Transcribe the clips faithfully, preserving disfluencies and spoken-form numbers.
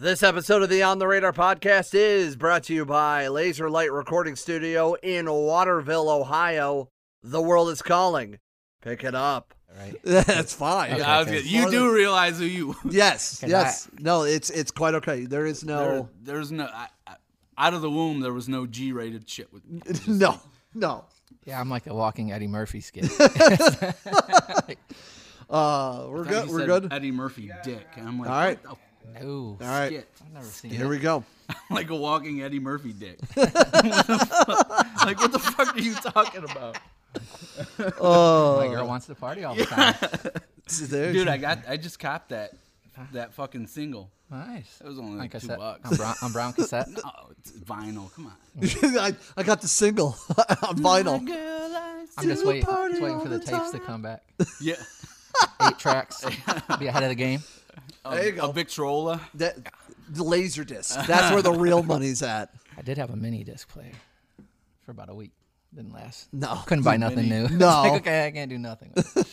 This episode of the On the Radar podcast is brought to you by Laser Light Recording Studio in Waterville, Ohio. The world is calling. Pick it up. All right. That's fine. Okay, I was okay. You do realize who you... Yes, okay, yes. I, no, it's it's quite okay. There is no... There, there's no... I, I, out of the womb, there was no G-rated shit. With No, no. Yeah, I'm like a walking Eddie Murphy skit. uh, we're good, we're good. Eddie Murphy yeah, dick. And I'm like, all right. What the No. All right. Skit. I've never seen Here that. we go. Like a walking Eddie Murphy dick. What the fuck? Like, what the fuck are you talking about? Oh. My girl wants to party all the yeah. time. Dude, I got. I just copped that that fucking single. Nice. That was only like two bucks. On brown, on brown cassette? No, it's vinyl. Come on. I, I got the single on vinyl. Girl, I'm just waiting, just waiting for the tapes time. to come back. Yeah. Eight tracks. Be ahead of the game. A, there you go. A Victrola. That, the laser disc. That's where the real money's at. I did have a mini disc player for about a week. Didn't last. No. Couldn't buy nothing mini. new. No. Like, okay, I can't do nothing with it.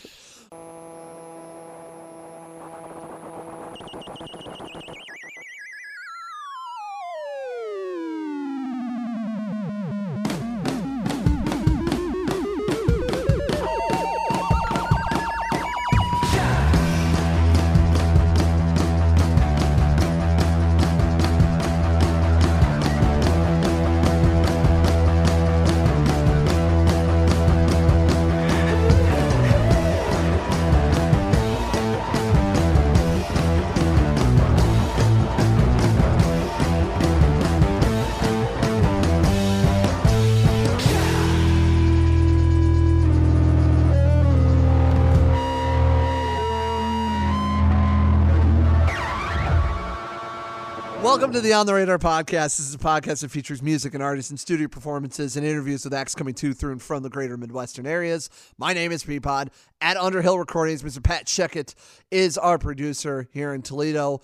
Welcome to the On the Radar podcast. This is a podcast that features music and artists and studio performances and interviews with acts coming to, through, and from the greater Midwestern areas. My name is Peapod. At Underhill Recordings, Mister Pat Shekut is our producer here in Toledo.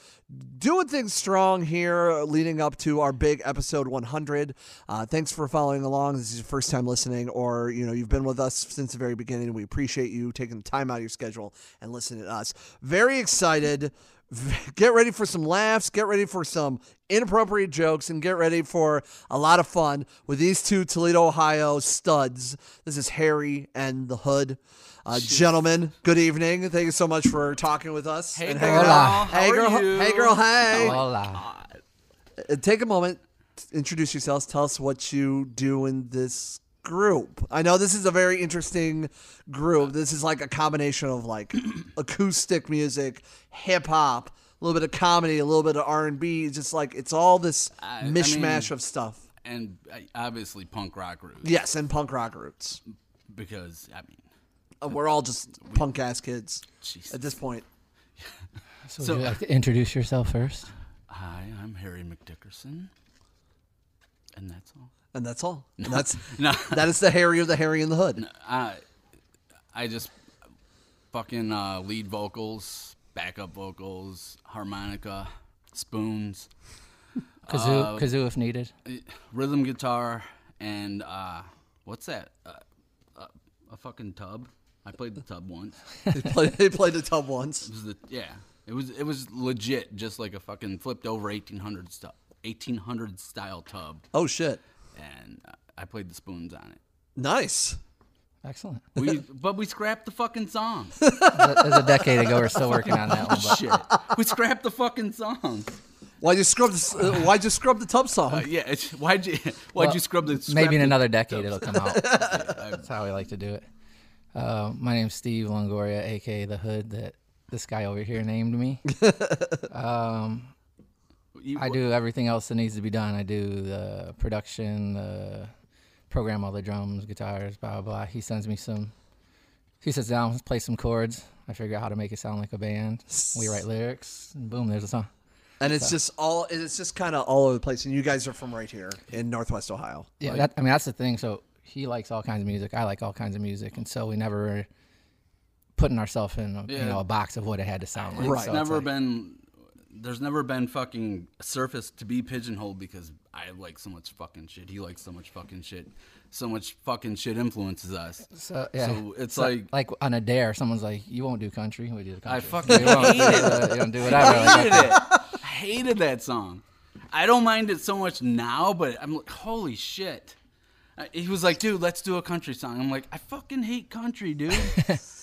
Doing things strong here leading up to our big episode one hundred. Uh, thanks for following along. This is your first time listening, or you know, you've been with us since the very beginning. We appreciate you taking the time out of your schedule and listening to us. Very excited. Get ready for some laughs, get ready for some inappropriate jokes, and get ready for a lot of fun with these two Toledo, Ohio studs. This is Harry and the Hood. Uh, gentlemen, good evening. Thank you so much for talking with us. Hey, and girl. Out. Hey, girl. Hey, girl. Hey. Hola. Take a moment, introduce yourselves, tell us what you do in this group. I know this is a very interesting group. This is like a combination of like acoustic music, hip hop, a little bit of comedy, a little bit of R and B. Just like it's all this I, mishmash I mean, of stuff, and obviously punk rock roots. Yes, and punk rock roots because I mean uh, we're all just we, punk ass kids Jesus. at this point. So, so would you like to introduce yourself first? Hi, I'm Harry McDickerson, and that's all. And that's all. No, and that's no. That is the Harry of the Harry in the Hood. No, I, I just fucking uh, lead vocals, backup vocals, harmonica, spoons, kazoo, uh, kazoo if needed, rhythm guitar, and uh, what's that? Uh, uh, a fucking tub. I played the tub once. they, played, they played the tub once. It was the, yeah, it was it was legit, just like a fucking flipped over eighteen hundred stuff, eighteen hundred style tub. Oh shit. And I played the spoons on it. Nice. Excellent. We, but we scrapped the fucking song. It was a decade ago. We're still working on that one. But. Shit. We scrapped the fucking song. Why'd you scrub the, uh, why'd you scrub the tub song? Uh, yeah. It's, why'd you Why'd well, you scrub the scrub Maybe in the another decade it'll come out. That's how we like to do it. Uh, my name's Steve Longoria, a k a. The Hood, that this guy over here named me. Um... You, I do everything else that needs to be done. I do the production, the program all the drums, guitars, blah, blah, blah. He sends me some, he sits down, plays some chords. I figure out how to make it sound like a band. We write lyrics, and boom, there's a song. And it's so. just all, it's just kind of all over the place. And you guys are from right here in Northwest Ohio. Yeah, right? that, I mean, that's the thing. So he likes all kinds of music. I like all kinds of music. And so we never putting ourselves in a, yeah. you know, a box of what it had to sound like. It's right. so never it's like, been... There's never been fucking surface to be pigeonholed because I like so much fucking shit. He likes so much fucking shit. So much fucking shit influences us. So, yeah. so it's so, like... Like on a dare, someone's like, you won't do country. We do the country. I fucking hate it. You don't do whatever. I hated it. I hated that song. I don't mind it so much now, but I'm like, holy shit. He was like, dude, let's do a country song. I'm like, I fucking hate country, dude.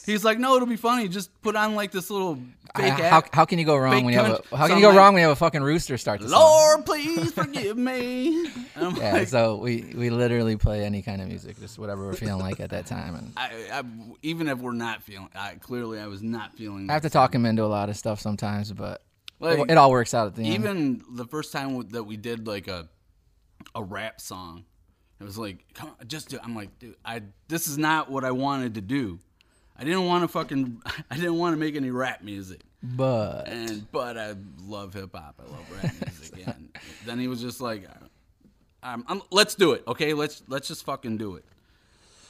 He's like, no, it'll be funny. Just put on like this little fake I, how, how can you go wrong when you have a, how can you go like, wrong when you have a fucking rooster start the song? Lord, please forgive me. I'm yeah, like, so we, we literally play any kind of music, just whatever we're feeling like at that time. And I, I, even if we're not feeling, I, clearly I was not feeling. I have to talk him into a lot of stuff sometimes, but like, it, it all works out at the even end. Even the first time that we did like a a rap song. It was like, come on, just do it. I'm like, dude, I, this is not what I wanted to do. I didn't want to fucking, I didn't want to make any rap music. But. And, but I love hip hop. I love rap music. Yeah. And then he was just like, I'm, I'm, let's do it. Okay, let's let's just fucking do it.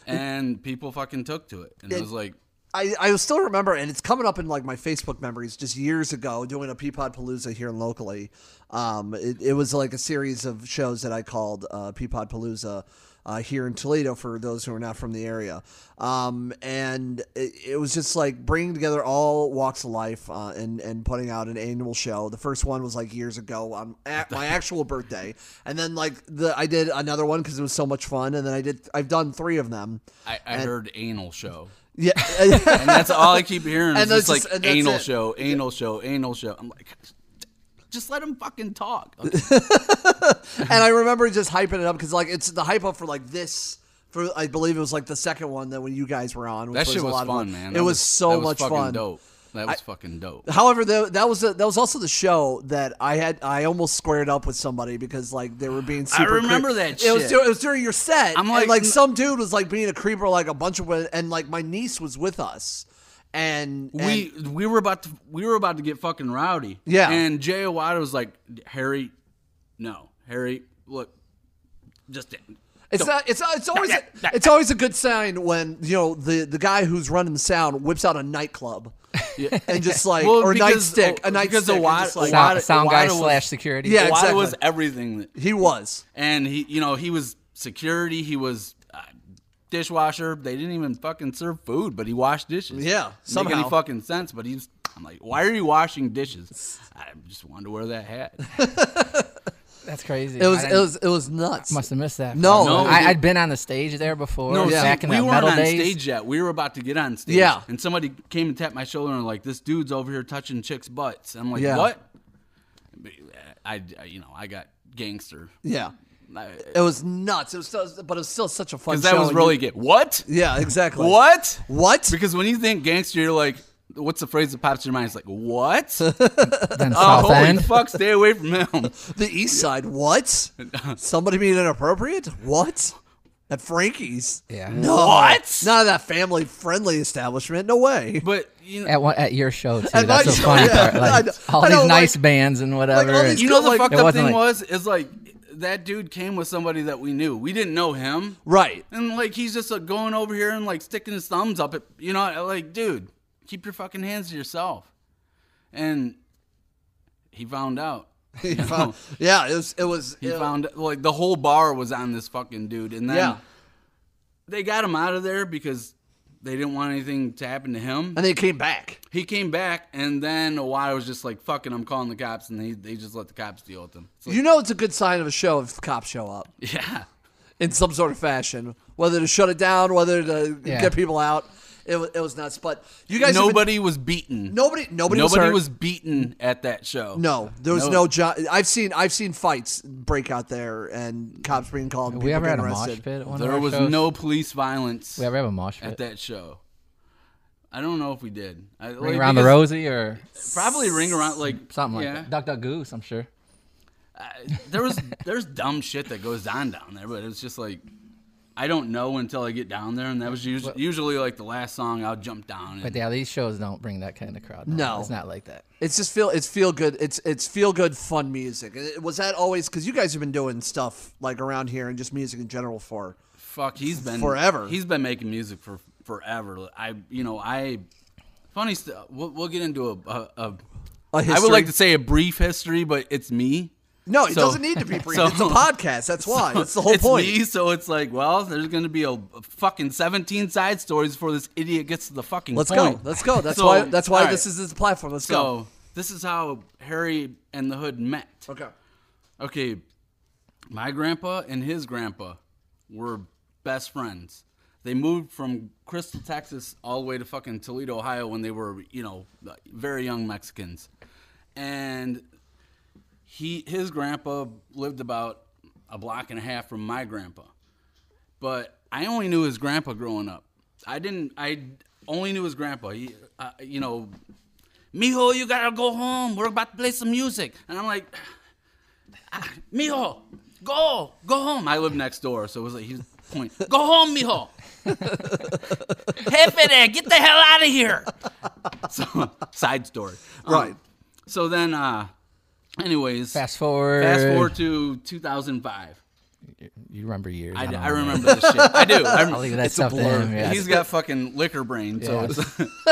And people fucking took to it. And it, it was like. I, I still remember, and it's coming up in like my Facebook memories just years ago, doing a Peapod Palooza here locally. Um, it, it was like a series of shows that I called uh, Peapod Palooza uh, here in Toledo for those who are not from the area. Um, and it, it was just like bringing together all walks of life uh, and, and putting out an annual show. The first one was like years ago on at my actual birthday. And then like the I did another one because it was so much fun. And then I did, I've done three of them. I, I and, heard anal show. Yeah, and that's all I keep hearing. It's just like just, anal it. show, anal yeah. show, anal show. I'm like, just let him fucking talk. Okay. And I remember just hyping it up because like it's the hype up for like this. For I believe it was like the second one that when you guys were on. Which that was shit was a lot fun, of man. It that was, was so was much fun. Dope. That was I, fucking dope. However, the, that was a, that was also the show that I had. I almost squared up with somebody because like they were being super. I remember creep. that. It shit. was it was during your set. I'm like, and, like some dude was like being a creeper, like a bunch of, and like my niece was with us, and, and we we were about to we were about to get fucking rowdy. Yeah, and Jay Awada was like, Harry, no, Harry, look, just. It's not, it's it's always a, it's always a good sign when you know the, the guy who's running the sound whips out a nightclub, yeah. and just like well, or because, nightstick, oh, a nightstick, because a lot, like, sound, sound guy was, slash security. Yeah, exactly. was everything. He was, and he you know he was security. He was uh, dishwasher. They didn't even fucking serve food, but he washed dishes. Yeah, somehow make any fucking sense. But he's I'm like, why are you washing dishes? I just wanted to wear that hat. That's crazy. It was it was it was nuts. Must have missed that. No, no I, I'd been on the stage there before. No, yeah. back in we that weren't metal on days. stage yet. We were about to get on stage. Yeah, and somebody came and tapped my shoulder and like, this dude's over here touching chicks' butts. And I'm like, yeah. what? I, I you know I got gangster. Yeah, I, it was nuts. It was still, but it was still such a fun. Because that show was really you, good. What? Yeah, exactly. What? What? Because when you think gangster, you're like. What's the phrase that pops in your mind? It's like, what? Then oh, holy end. fuck, stay away from him. The East Side, what? Somebody being inappropriate? What? At Frankie's? Yeah. No. What? Not at that family-friendly establishment. No way. But you know, at, one, at your show, too. At That's the fun yeah. part. Like, I, all I these know, nice like, bands and whatever. Like, and, you know the like, fucked up thing like, was? Is like... That dude came with somebody that we knew. We didn't know him. Right. And like he's just like, going over here and like sticking his thumbs up at, you know, like, dude. Keep your fucking hands to yourself. And he found out. He found, yeah, it was. It was he it found was, like the whole bar was on this fucking dude, and then yeah. they got him out of there because they didn't want anything to happen to him. And they came back. He came back, and then Awada was just like, "Fucking, I'm calling the cops," and they they just let the cops deal with him. Like, you know, it's a good sign of a show if the cops show up. Yeah, in some sort of fashion, whether to shut it down, whether to yeah. get people out. It was, it was nuts, but you guys. Nobody been, was beaten. Nobody, nobody, nobody was, hurt. was beaten at that show. No, there was no. no jo- I've seen, I've seen fights break out there, and cops being called. And we ever had arrested. a mosh pit? One there of was shows? no police violence. We ever have a mosh pit at that show? I don't know if we did. I, ring like, around the Rosie, or probably ring around like something yeah. like that. Duck Duck Goose, I'm sure. Uh, there was there's dumb shit that goes on down there, but it's just like. I don't know until I get down there, and that was usually, usually like the last song. I'll jump down. And but yeah, these shows don't bring that kind of crowd. No, no, it's not like that. It's just feel it's feel good. It's it's feel good, fun music. Was that always because you guys have been doing stuff like around here and just music in general for? Fuck, he's been forever. He's been making music for forever. I you know I funny stuff. We'll, we'll get into a a, a, a history. I would like to say a brief history, but it's me. No, it so, doesn't need to be brief. So, it's a podcast. That's why. So that's the whole it's point. Me, so it's like, well, there's going to be a, a fucking seventeen side stories before this idiot gets to the fucking Let's point. go. Let's go. That's so, why That's why this right. is this platform. Let's so, go. This is how Harry and the Hood met. Okay. Okay, my grandpa and his grandpa were best friends. They moved from Crystal, Texas, all the way to fucking Toledo, Ohio, when they were, you know, very young Mexicans. And he, his grandpa lived about a block and a half from my grandpa. But I only knew his grandpa growing up. I didn't, I only knew his grandpa. He, uh, you know, mijo, you gotta go home. We're about to play some music. And I'm like, mijo, go, go home. I live next door, so it was like, he was point, go home, mijo. Jefe there, get the hell out of here. So, side story. Right. Um, so then, uh, anyways. Fast forward. Fast forward to two thousand five. You remember years. I, I, I remember this shit. I do. I rem- I'll leave that stuff to him. Yeah. He's got fucking liquor brain. So yeah.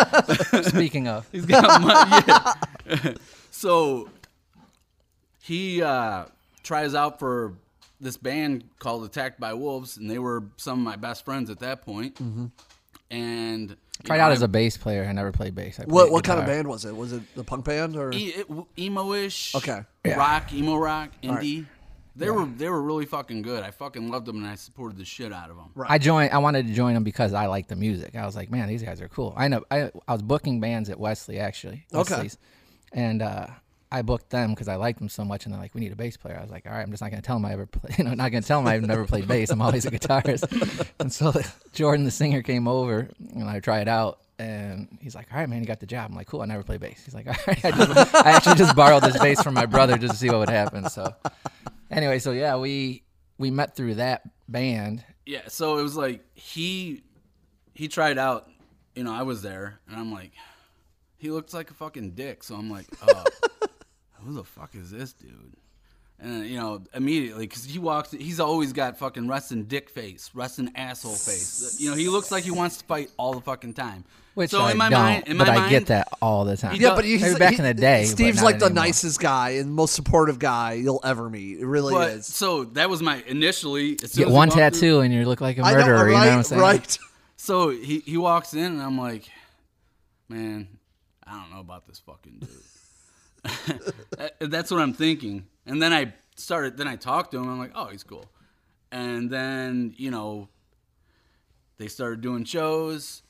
It's speaking of. He's got money. Yeah. So he uh, tries out for this band called Attack by Wolves, and they were some of my best friends at that point. Mm-hmm. And tried know, out I, as a bass player. I never played bass. I played what what guitar. Kind of band was it? Was it the punk band or e- it, emo-ish? Okay, yeah. Rock, emo rock, indie. Right. They yeah. were they were really fucking good. I fucking loved them, and I supported the shit out of them. Right. I joined. I wanted to join them because I liked the music. I was like, man, these guys are cool. I know. I I was booking bands at Wesley actually. Wesley's. Okay, and. uh I booked them because I liked them so much, and they're like, "We need a bass player." I was like, "All right, I'm just not gonna tell them I ever, play, you know, not gonna tell them I've never played bass. I'm always a guitarist." And so Jordan, the singer, came over, and I tried out, and he's like, "All right, man, you got the job." I'm like, "Cool, I never play bass." He's like, "All right, I, just, I actually just borrowed this bass from my brother just to see what would happen." So, anyway, so yeah, we we met through that band. Yeah, so it was like he he tried out, you know, I was there, and I'm like, he looks like a fucking dick, so I'm like, uh who the fuck is this dude? And, you know, immediately, because he walks, he's always got fucking resting dick face, resting asshole face. You know, he looks like he wants to fight all the fucking time. Which so I in my don't, mind, in my but mind, I get that all the time. Yeah, but he's, maybe back he, in the day. Steve's like the anymore. nicest guy and most supportive guy you'll ever meet. It really but, is. So that was my, initially. Get one tattoo through, and you look like a murderer, know, right, you know what I'm saying? Right. So he, he walks in, and I'm like, man, I don't know about this fucking dude. That's what I'm thinking. And then I started, then I talked to him. I'm like, oh, he's cool. And then, you know, they started doing shows.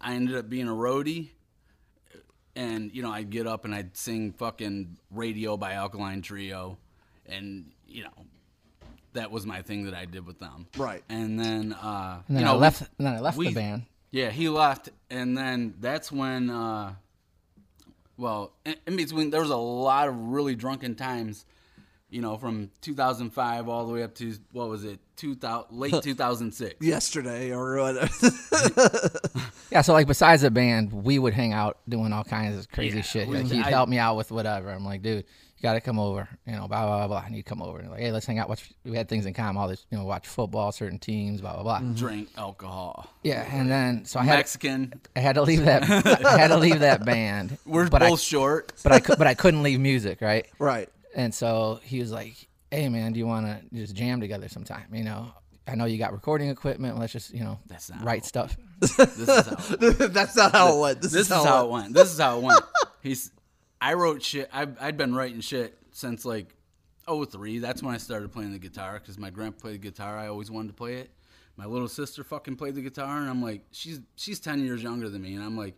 I ended up being a roadie. And, you know, I'd get up and I'd sing fucking Radio by Alkaline Trio. And, you know, that was my thing that I did with them. Right. And then, uh, and then you know, I left, we, and then I left we, the band. Yeah, he left. And then that's when, uh, well, in between, there was a lot of really drunken times, you know, from two thousand five all the way up to, what was it, two thousand, late two thousand six. Yesterday or whatever. Yeah, so, like, besides the band, we would hang out doing all kinds of crazy yeah, shit. Like, he'd I, help me out with whatever. I'm like, dude, you got to come over, you know, blah, blah, blah. And he'd come over and, like, hey, let's hang out. Watch, we had things in common, all this, you know, watch football, certain teams, blah, blah, blah. Drink alcohol. Yeah, and then, so I had Mexican. I had to leave that, I had to leave that band. We're both I, short. But I, but I couldn't leave music, right? Right. And so he was like, hey, man, do you want to just jam together sometime, you know? I know you got recording equipment. Let's just, you know, that's not write stuff. This is how it went. That's not how it went. This, this is, how, is it how it went. This is how it went. He's, I wrote shit. I've, I'd been writing shit since like oh three. That's when I started playing the guitar because my grandpa played guitar. I always wanted to play it. My little sister fucking played the guitar, and I'm like, she's she's ten years younger than me, and I'm like,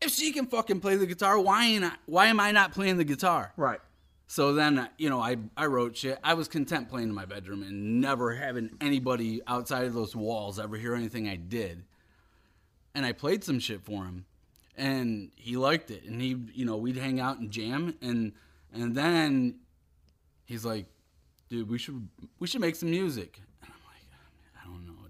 if she can fucking play the guitar, why ain't I, why am I not playing the guitar? Right. So then, you know, I, I wrote shit. I was content playing in my bedroom and never having anybody outside of those walls ever hear anything I did. And I played some shit for him, and he liked it. And he, you know, we'd hang out and jam. And and then he's like, dude, we should we should make some music. And I'm like,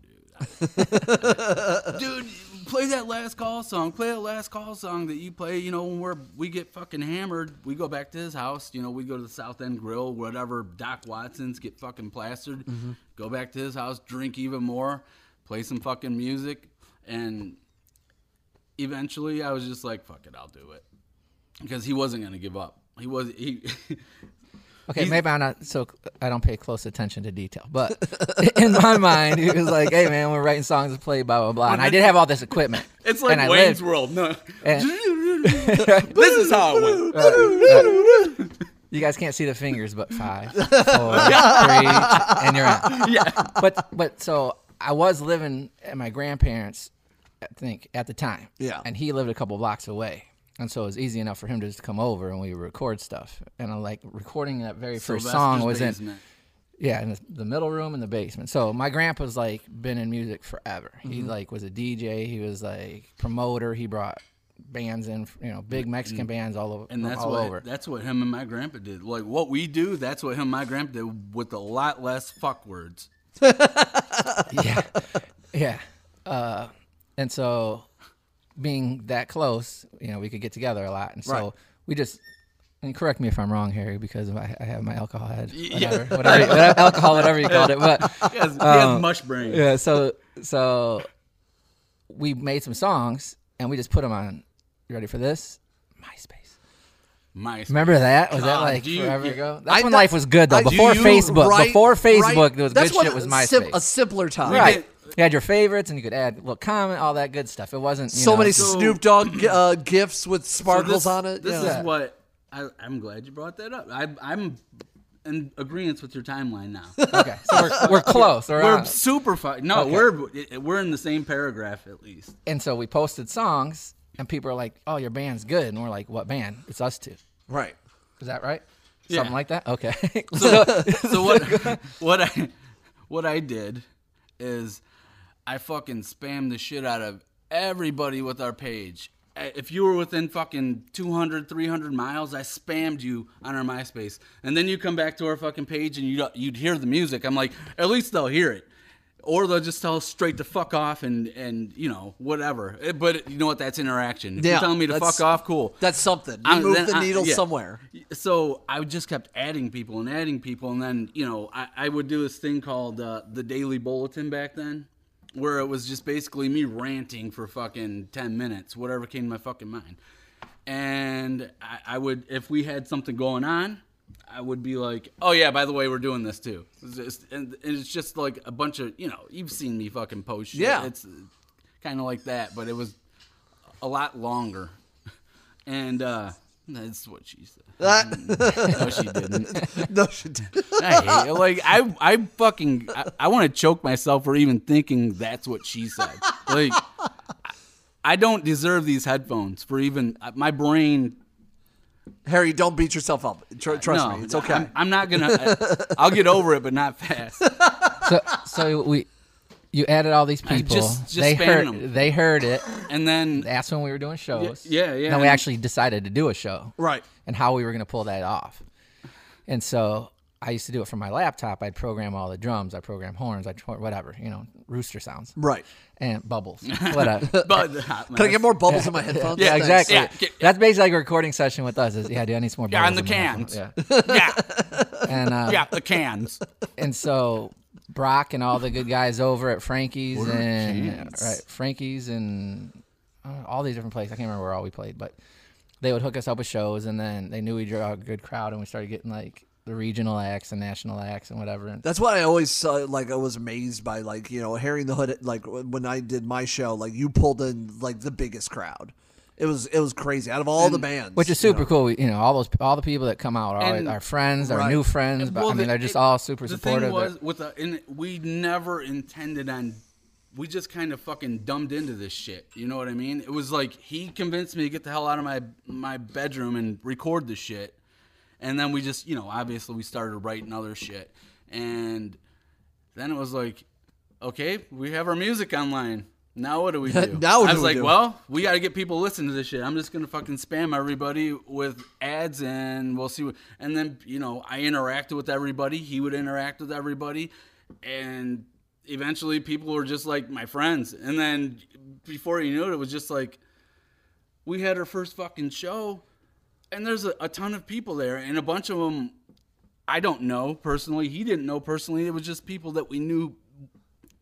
I don't know, dude. I, dude. Play that last call song. Play that last call song that you play. You know, when we're we get fucking hammered, we go back to his house. You know, we go to the South End Grill, whatever. Doc Watson's, get fucking plastered. Mm-hmm. Go back to his house, drink even more, play some fucking music, and eventually, I was just like, "Fuck it, I'll do it," because he wasn't gonna give up. He was he. Okay, he's, maybe I'm not so I don't pay close attention to detail, but in my mind, he was like, "Hey, man, we're writing songs to play, blah blah blah." And I did have all this equipment. It's like Wayne's lived, World, no. And, This is how it went. Right, right. You guys can't see the fingers, but five, four, three, and you're out. Yeah. But but so I was living at my grandparents, I think, at the time. Yeah. And he lived a couple blocks away. And so it was easy enough for him to just come over and we would record stuff. And I like recording that very first Sylvester's song was basement. in yeah, in the, the middle room in the basement. So my grandpa's like been in music forever. Mm-hmm. He like was a D J, he was like promoter, he brought bands in, you know, big Mexican mm-hmm. bands all over. And that's all what over. that's what him and my grandpa did. Like what we do, that's what him and my grandpa did with a lot less fuck words. yeah. Yeah. Uh and so being that close, you know, we could get together a lot. And so right. we just, and correct me if I'm wrong, Harry, because I, I have my alcohol head, whatever, yeah. whatever, whatever, alcohol, whatever you called it. But he has, um, he has mush brain. Yeah, so so we made some songs, and we just put them on, you ready for this? MySpace. MySpace. Remember that? Was God, that like you, forever you, ago? That's I, when life was good, though. Before Facebook, right, before Facebook, right. there was that's good shit was MySpace. Sim- a simpler time. Right. You had your favorites, and you could add a little comment, all that good stuff. It wasn't you so know, many so, Snoop Dogg uh, gifs with sparkles so this, on it. This yeah. is what I, I'm glad you brought that up. I, I'm in agreement with your timeline now. Okay, so we're, we're close. We're, we're super fun. No, okay. we're we're in the same paragraph at least. And so we posted songs, and people are like, "Oh, your band's good," and we're like, "What band? It's us two." Right? Is that right? Yeah. Something like that. Okay. So, so what? What I what I did is. I fucking spammed the shit out of everybody with our page. If you were within fucking two hundred, three hundred miles, I spammed you on our MySpace. And then you come back to our fucking page and you'd, you'd hear the music. I'm like, at least they'll hear it. Or they'll just tell us straight to fuck off and, and you know, whatever. But you know what? That's interaction. If yeah, you're telling me to fuck off, cool. That's something. You I'm, move the needle I, yeah. somewhere. So I just kept adding people and adding people. And then, you know, I, I would do this thing called uh, the Daily Bulletin back then. Where it was just basically me ranting for fucking ten minutes, whatever came to my fucking mind. And I, I would, if we had something going on, I would be like, oh yeah, by the way, we're doing this too. It's just, and it's just like a bunch of, you know, you've seen me fucking post shit. Yeah. It's kind of like that, but it was a lot longer. And, uh... that's what she said. No, she didn't. No, she didn't. I hate it. Like, I, I fucking, I, I want to choke myself for even thinking that's what she said. Like, I, I don't deserve these headphones for even, my brain. Harry, don't beat yourself up. Tr- trust no, me. It's okay. I'm, I'm not going to, I'll get over it, but not fast. So, so we. You added all these people. Just, just they heard them. They heard it. And then... That's when we were doing shows. Yeah, yeah. yeah. And then we actually decided to do a show. Right. And how we were going to pull that off. And so I used to do it from my laptop. I'd program all the drums. I'd program horns. I'd whatever, you know, rooster sounds. Right. And bubbles. Whatever. But, can I get more bubbles yeah. in my headphones? Yeah, yeah exactly. Yeah, yeah. That's basically like a recording session with us. Is, yeah, dude, I need some more yeah, bubbles. Yeah, and the cans. Yeah. yeah. And, uh, yeah, the cans. And so... Brock and all the good guys over at Frankie's Order and right, Frankie's and uh, all these different places. I can't remember where all we played, but they would hook us up with shows, and then they knew we drew a good crowd, and we started getting like the regional acts and national acts and whatever. And that's what I always saw, like I was amazed by, like, you know, Harry the Hood. Like when I did my show, like you pulled in like the biggest crowd. It was it was crazy out of all and, the bands, which is super you know. cool. You know, all those all the people that come out are and, our friends, right. our new friends. But well, I mean, the, they're just it, all super the supportive. Thing was, with a, and we never intended on. We just kind of fucking dumbed into this shit. You know what I mean? It was like he convinced me to get the hell out of my my bedroom and record the shit, and then we just you know obviously we started writing other shit, and then it was like, okay, we have our music online. Now what do we do? now what I was do like, we do? well, we got to get people to listen to this shit. I'm just going to fucking spam everybody with ads, and we'll see what... And then, you know, I interacted with everybody. He would interact with everybody. And eventually people were just like my friends. And then before you knew it, it was just like, we had our first fucking show, and there's a, a ton of people there, and a bunch of them I don't know personally. He didn't know personally. It was just people that we knew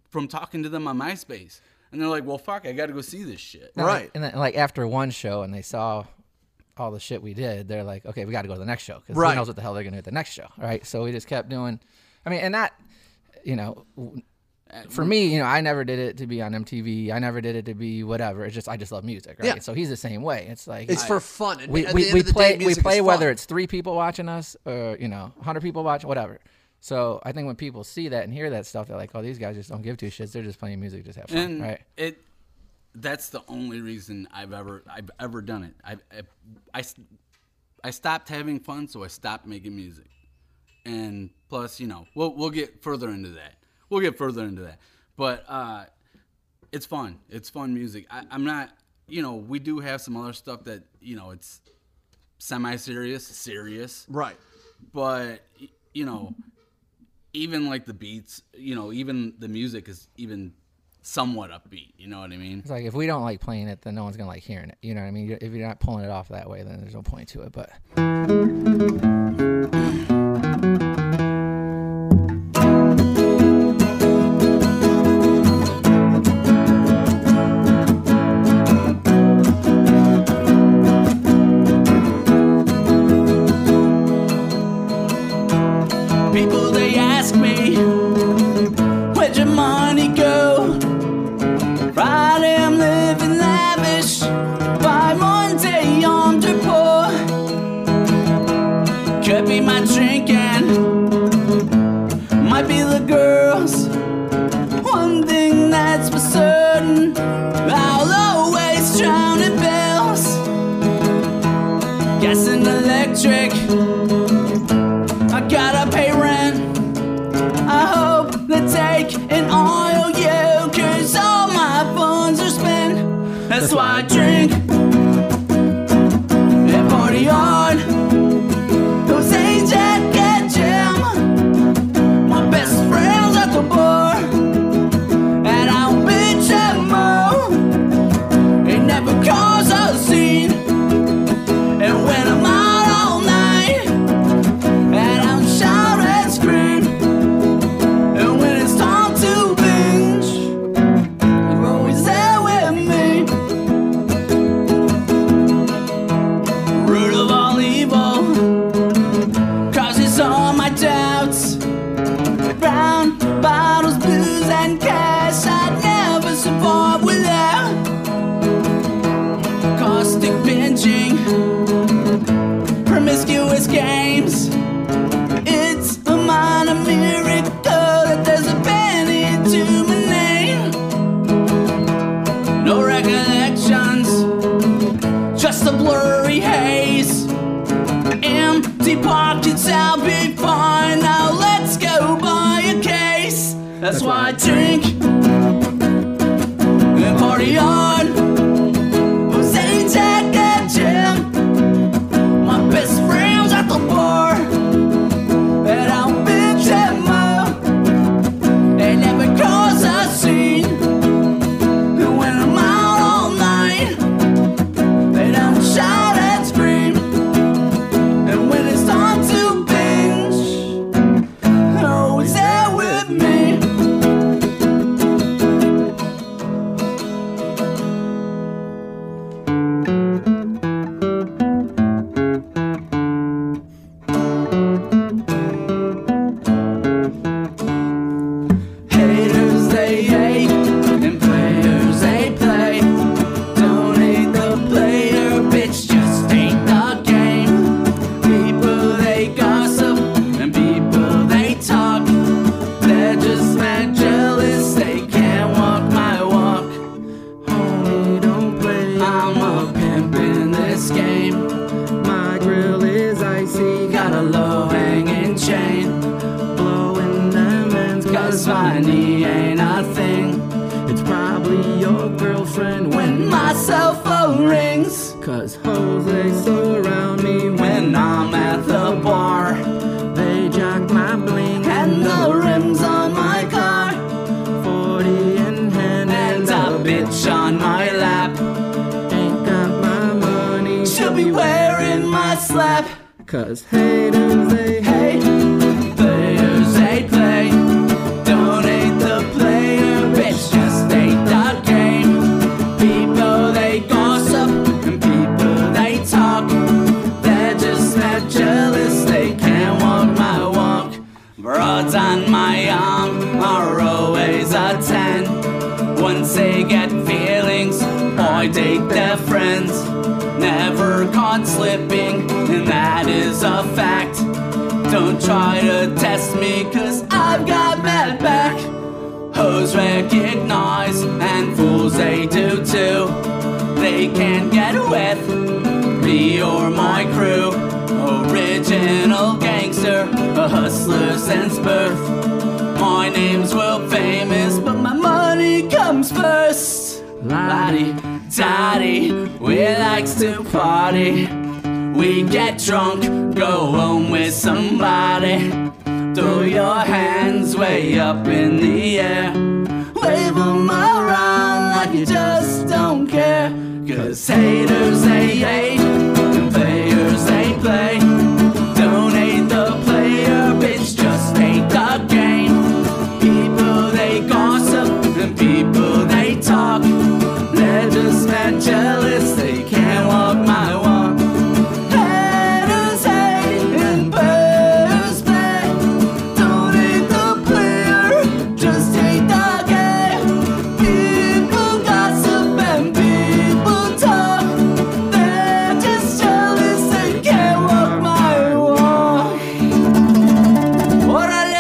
from talking to them on MySpace. And they're like, well, fuck, I got to go see this shit. And right. Like, and then, like, after one show and they saw all the shit we did, they're like, okay, we got to go to the next show. Because right. who knows what the hell they're going to do at the next show, right? So we just kept doing, I mean, and not, you know, For me, you know, I never did it to be on M T V. I never did it to be whatever. It's just I just love music, right? Yeah. So he's the same way. It's like it's I, for fun. And we we, we play day, we play whether fun. It's three people watching us or you know, hundred people watching, whatever. So I think when people see that and hear that stuff, they're like, "Oh, these guys just don't give two shits. They're just playing music, just have fun." And right? It that's the only reason I've ever I've ever done it. I I I, I stopped having fun, so I stopped making music. And plus, you know, we'll we'll get further into that. We'll get further into that, but uh, it's fun. It's fun music. I, I'm not, you know, we do have some other stuff that, you know, it's semi-serious, serious. Right. But, you know, even like the beats, you know, even the music is even somewhat upbeat. You know what I mean? It's like if we don't like playing it, then no one's going to like hearing it. You know what I mean? If you're not pulling it off that way, then there's no point to it, but... I date their friends, never caught slipping, and that is a fact. Don't try to test me, cause I've got mad back. Hoes recognize, and fools they do too. They can't get with me or my crew. Original gangster, a hustler since birth. My name's world famous, but my money comes first. Lottie, daddy, we likes to party. We get drunk, go home with somebody. Throw your hands way up in the air. Wave them around like you just don't care. Cause haters they hate, and players they play. Don't hate the player, bitch, just hate the game. People they talk, they're just mad jealous, they can't walk my walk. Haters hate and players play. Don't hate the player, just hate the game. People gossip and people talk, they're just jealous, they can't walk my walk. Orale!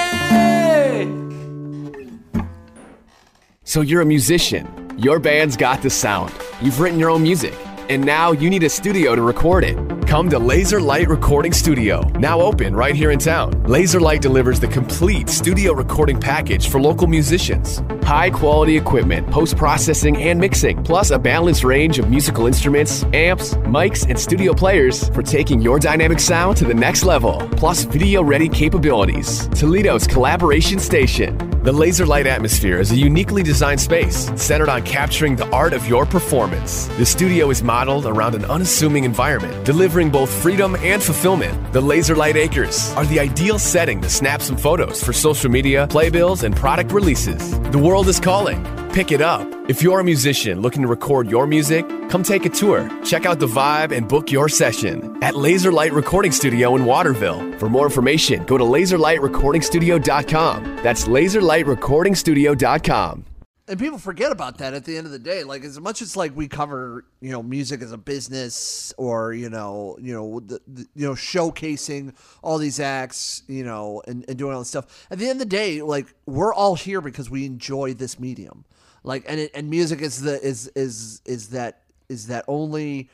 So you're a musician. Your band's got the sound. You've written your own music, and now you need a studio to record it. Come to Laser Light Recording Studio, now open right here in town. Laser Light delivers the complete studio recording package for local musicians. High-quality equipment, post-processing and mixing, plus a balanced range of musical instruments, amps, mics, and studio players for taking your dynamic sound to the next level, plus video-ready capabilities. Toledo's collaboration station. The Laser Light Atmosphere is a uniquely designed space centered on capturing the art of your performance. The studio is modeled around an unassuming environment, delivering both freedom and fulfillment. The Laser Light Acres are the ideal setting to snap some photos for social media, playbills, and product releases. The world is calling. Pick it up. If you're a musician looking to record your music, come take a tour, check out the vibe, and book your session at Laser Light Recording Studio in Waterville. For more information, go to laser light recording studio dot com. That's laser light recording studio dot com. And people forget about that at the end of the day. Like, as much as like we cover, you know, music as a business, or, you know, you know, the, the, you know, showcasing all these acts, you know, and, and doing all this stuff. At the end of the day, like, we're all here because we enjoy this medium. Like, and it, and music is the is is is that is that only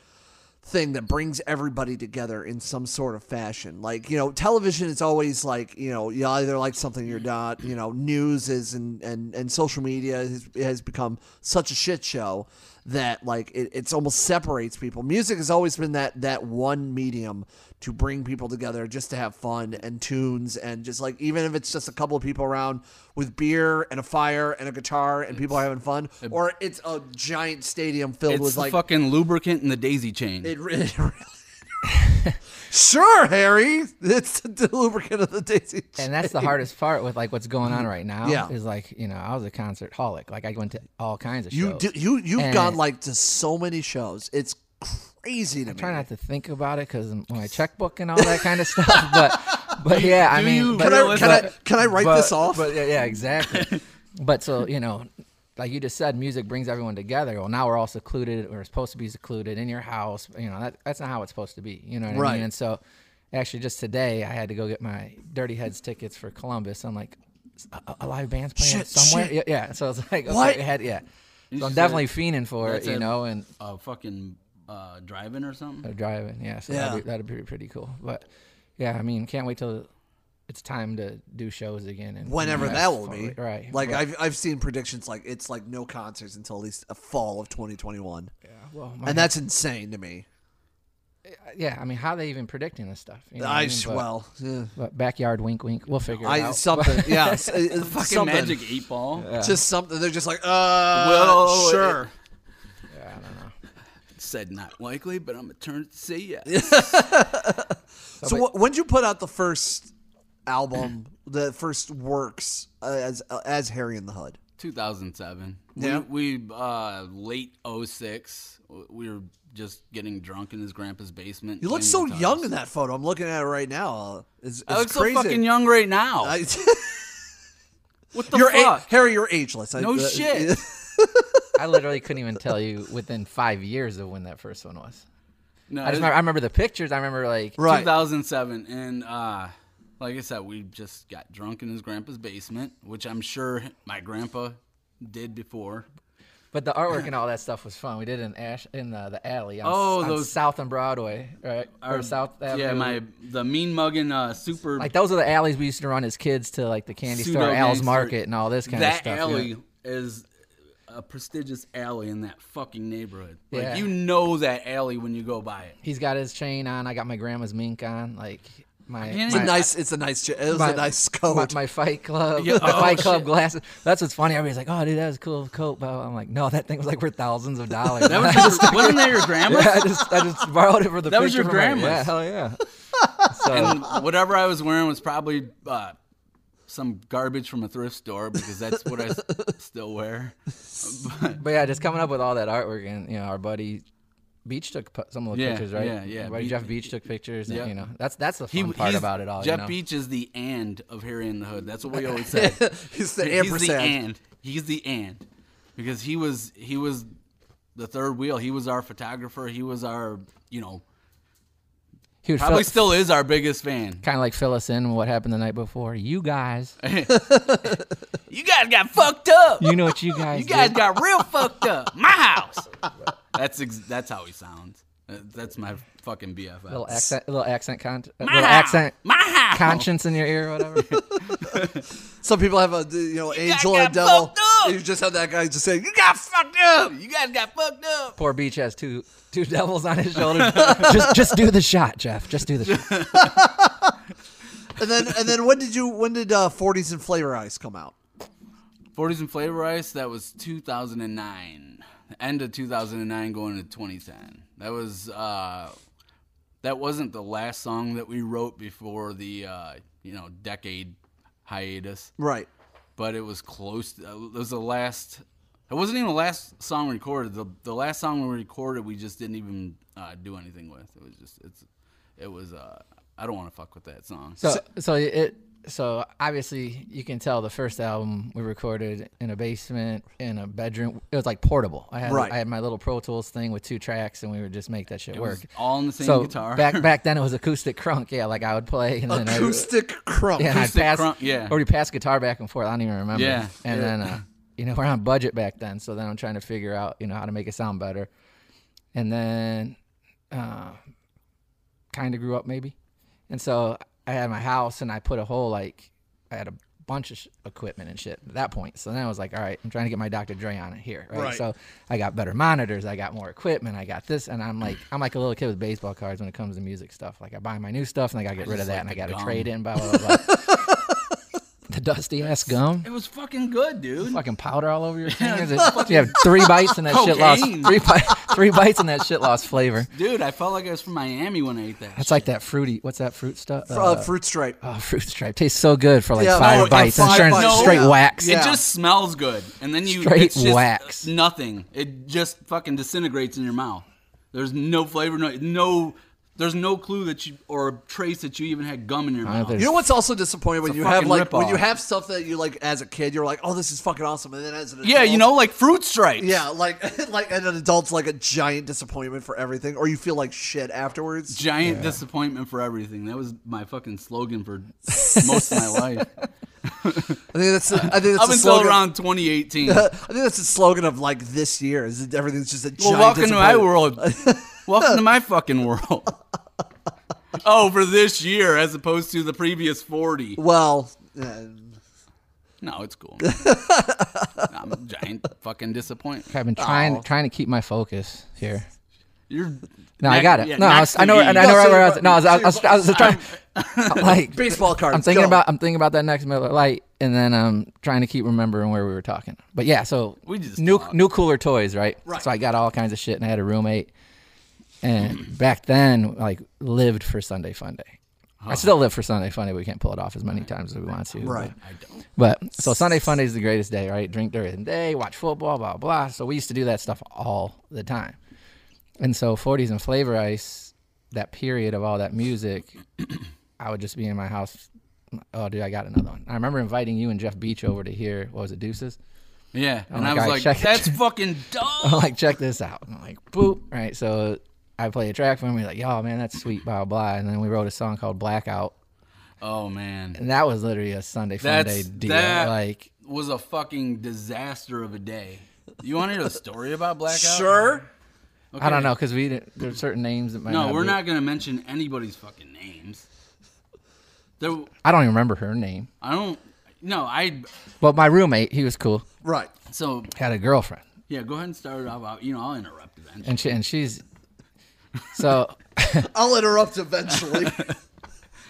thing that brings everybody together in some sort of fashion. Like, you know, television is always like, you know, you either like something or not, you know, news is and, and, and social media has, has become such a shit show that like it, it's almost separates people. Music has always been that, that one medium to bring people together just to have fun and tunes and just like, even if it's just a couple of people around with beer and a fire and a guitar and people are having fun, or it's a giant stadium filled with like fucking lubricant and the daisy chain. It really, it really sure, Harry, it's the lubricant of the daisy chain. And that's the hardest part with like what's going on right now. Yeah. Is like, you know, I was a concert holic. Like I went to all kinds of you shows. Do, you, you've and gone like to so many shows. It's crazy to I me. I try not to think about it because my checkbook and all that kind of stuff. But, but yeah, I mean, but, can, I, can, but, I, can I write but, this off? But yeah, yeah, exactly. But so, you know, like you just said, music brings everyone together. Well, now we're all secluded, or supposed to be secluded in your house. You know, that, that's not how it's supposed to be. You know what right. I mean? And so, actually, just today, I had to go get my Dirty Heads tickets for Columbus. I'm like, a, a live band's playing shit, somewhere. Shit. Yeah, yeah. So it's like, what? Like, I had, yeah. So I'm definitely fiending for it, you a, know, and a fucking. Uh, driving or something? Uh, driving, yeah. So yeah. That'd, be, that'd be pretty cool. But yeah, I mean, can't wait till it's time to do shows again. And whenever that will be, right? Like but, I've I've seen predictions like it's like no concerts until at least a fall of twenty twenty-one. Yeah, well, my, and that's insane to me. Yeah, I mean, how are they even predicting this stuff? You know I, I mean? but, well, yeah. But backyard wink, wink. We'll figure it I, out. Something, yeah. It's, it's fucking something. Magic eight ball. Yeah. Just something. They're just like, uh, well, sure. It, said not likely, but I'm going to turn to say yes. so so but, when did you put out the first album, the first works uh, as uh, as Harry in the Hood? two thousand seven. Yeah. We, we uh, late oh six, we were just getting drunk in his grandpa's basement. You look so young in that photo. I'm looking at it right now. It's, it's I look crazy. So fucking young right now. I, what the you're fuck? A- Harry, you're ageless. No I, uh, shit. I literally couldn't even tell you within five years of when that first one was. No, I just remember, I remember the pictures. I remember like right. two thousand seven, and uh, like I said, we just got drunk in his grandpa's basement, which I'm sure my grandpa did before. But the artwork and all that stuff was fun. We did it in Ash in the, the alley on, oh, on those, South and Broadway, right? Our, or South Avenue. Yeah, my the mean mugging uh, super. Like those are the alleys we used to run as kids to, like the candy store, Al's Market, and all this kind of stuff. That alley yeah. is a prestigious alley in that fucking neighborhood. Like yeah. you know that alley when you go by it. He's got his chain on. I got my grandma's mink on. Like. My, it's my, a nice, it's a nice, it was my, a nice coat. My, my Fight Club, yeah. my oh, Fight Club shit. Glasses. That's what's funny. Everybody's like, "Oh, dude, that was a cool coat." But I'm like, "No, that thing was like worth thousands of dollars." That was just, wasn't that your grandma's? Yeah, I just, I just borrowed it for the. That was your grandma's. My, yeah, hell yeah. So. And whatever I was wearing was probably uh, some garbage from a thrift store because that's what I s- still wear. But, but yeah, just coming up with all that artwork, and you know, our buddy. Beach took some of the yeah, pictures, right? Yeah, yeah. Right, Be- Jeff Beach took pictures. Yeah. And, you know, that's that's the fun he, part about it all. Jeff you know? Beach is the and of Harry and the Hood. That's what we always say. he's the ampersand. He's the and. He's the and, because he was he was the third wheel. He was our photographer. He was our you know. He would probably fill, still is our biggest fan. Kind of like fill us in on what happened the night before. You guys, you guys got fucked up. You know what you guys? You guys did. Got real fucked up. My house. That's ex- that's how he sounds. That's my fucking B F F. Little accent, little accent, con- little accent, my conscience in your ear, or whatever. Some people have a you know you angel and devil. You just have that guy just saying, "You got fucked up. You guys got fucked up." Poor Beach has two two devils on his shoulder. just just do the shot, Jeff. Just do the shot. and then and then when did you when did uh, forties and Flavor Ice come out? forties and Flavor Ice. That was two thousand nine. End of two thousand nine, going to twenty ten. That was uh, that wasn't the last song that we wrote before the uh, you know decade hiatus, right? But it was close. To, it was the last. It wasn't even the last song recorded. The the last song we recorded, we just didn't even uh, do anything with. It was just it's. It was. Uh, I don't want to fuck with that song. So so it. So obviously you can tell the first album we recorded in a basement, in a bedroom. It was like portable. I had right. I had my little Pro Tools thing with two tracks, and we would just make that shit it work. Was all on the same so guitar. back back then it was acoustic crunk. Yeah, like I would play and then acoustic I would, crunk. Yeah, and acoustic I'd pass, crunk. Yeah, or we pass guitar back and forth. I don't even remember. Yeah, and yeah. then uh, you know we're on budget back then, so then I'm trying to figure out you know how to make it sound better, and then uh, kind of grew up maybe, and so. I had my house, and I put a whole, like, I had a bunch of sh- equipment and shit at that point. So then I was like, all right, I'm trying to get my Doctor Dre on it here, right? right? So I got better monitors. I got more equipment. I got this. And I'm like, I'm like a little kid with baseball cards when it comes to music stuff. Like, I buy my new stuff, and I got to get rid of that, and I got to trade in, blah, blah, blah. The dusty-ass gum. It was fucking good, dude. Fucking powder all over your fingers. You have three bites, and that cocaine. Shit lost. Three bites. Three bites and that shit lost flavor. Dude, I felt like I was from Miami when I ate that. That's shit. Like that fruity, what's that fruit stuff? Uh, uh, fruit stripe. Oh, fruit stripe. Tastes so good for like yeah, five no, bites. Five and bites. No, straight yeah. wax. It yeah. just smells good. And then you straight it's just wax. Nothing. It just fucking disintegrates in your mouth. There's no flavor, no no there's no clue that you or trace that you even had gum in your mouth. You know what's also disappointing when you have like rip-off. When you have stuff that you like as a kid, you're like, oh, this is fucking awesome, and then as an adult, yeah, you know, like fruit stripes. Yeah, like like an adult's like a giant disappointment for everything, or you feel like shit afterwards. Giant yeah. disappointment for everything. That was my fucking slogan for most of my life. I think that's a, I think that's up a until slogan. Around twenty eighteen. I think that's the slogan of like this year. Is that everything's just a well, giant welcome to my world. Welcome to my fucking world. Oh, for this year as opposed to the previous forty. Well, uh, no, it's cool. I'm a giant fucking disappointment. I've been trying oh. trying to keep my focus here. You're no, neck, I got it. Yeah, no, I, was, I know, and I know right where I was. No, I was, I was, I was, I was trying like baseball cards. I'm thinking go. about, I'm thinking about that next Miller Lite, and then I'm trying to keep remembering where we were talking. But yeah, so we just new, talk. new cooler toys, right? Right. So I got all kinds of shit, and I had a roommate. And back then, like, lived for Sunday Funday. Huh. I still live for Sunday Funday. We can't pull it off as many times as we want to. Right. But, I don't. But so Sunday Funday is the greatest day, right? Drink during the day, watch football, blah, blah. So we used to do that stuff all the time. And so forties and Flavor Ice, that period of all that music, I would just be in my house. Oh, dude, I got another one. I remember inviting you and Jeff Beach over to hear, what was it, Deuces? Yeah. And, and like, I was right, like, that's it. Fucking dope. I'm like, check this out. And I'm like, boop. All right. So I played a track for him. We're like, yo, man, that's sweet, blah, blah. And then we wrote a song called Blackout. Oh, man. And that was literally a Sunday fun day deal. That like, was a fucking disaster of a day. You want to hear a story about Blackout? Sure. Okay. I don't know, because we didn't, there are certain names that might No, not we're be. not going to mention anybody's fucking names. There, I don't even remember her name. I don't. No, I. Well, my roommate, he was cool. Right. So had a girlfriend. Yeah, go ahead and start it off. You know, I'll interrupt eventually. And she and she's. So. I'll interrupt eventually.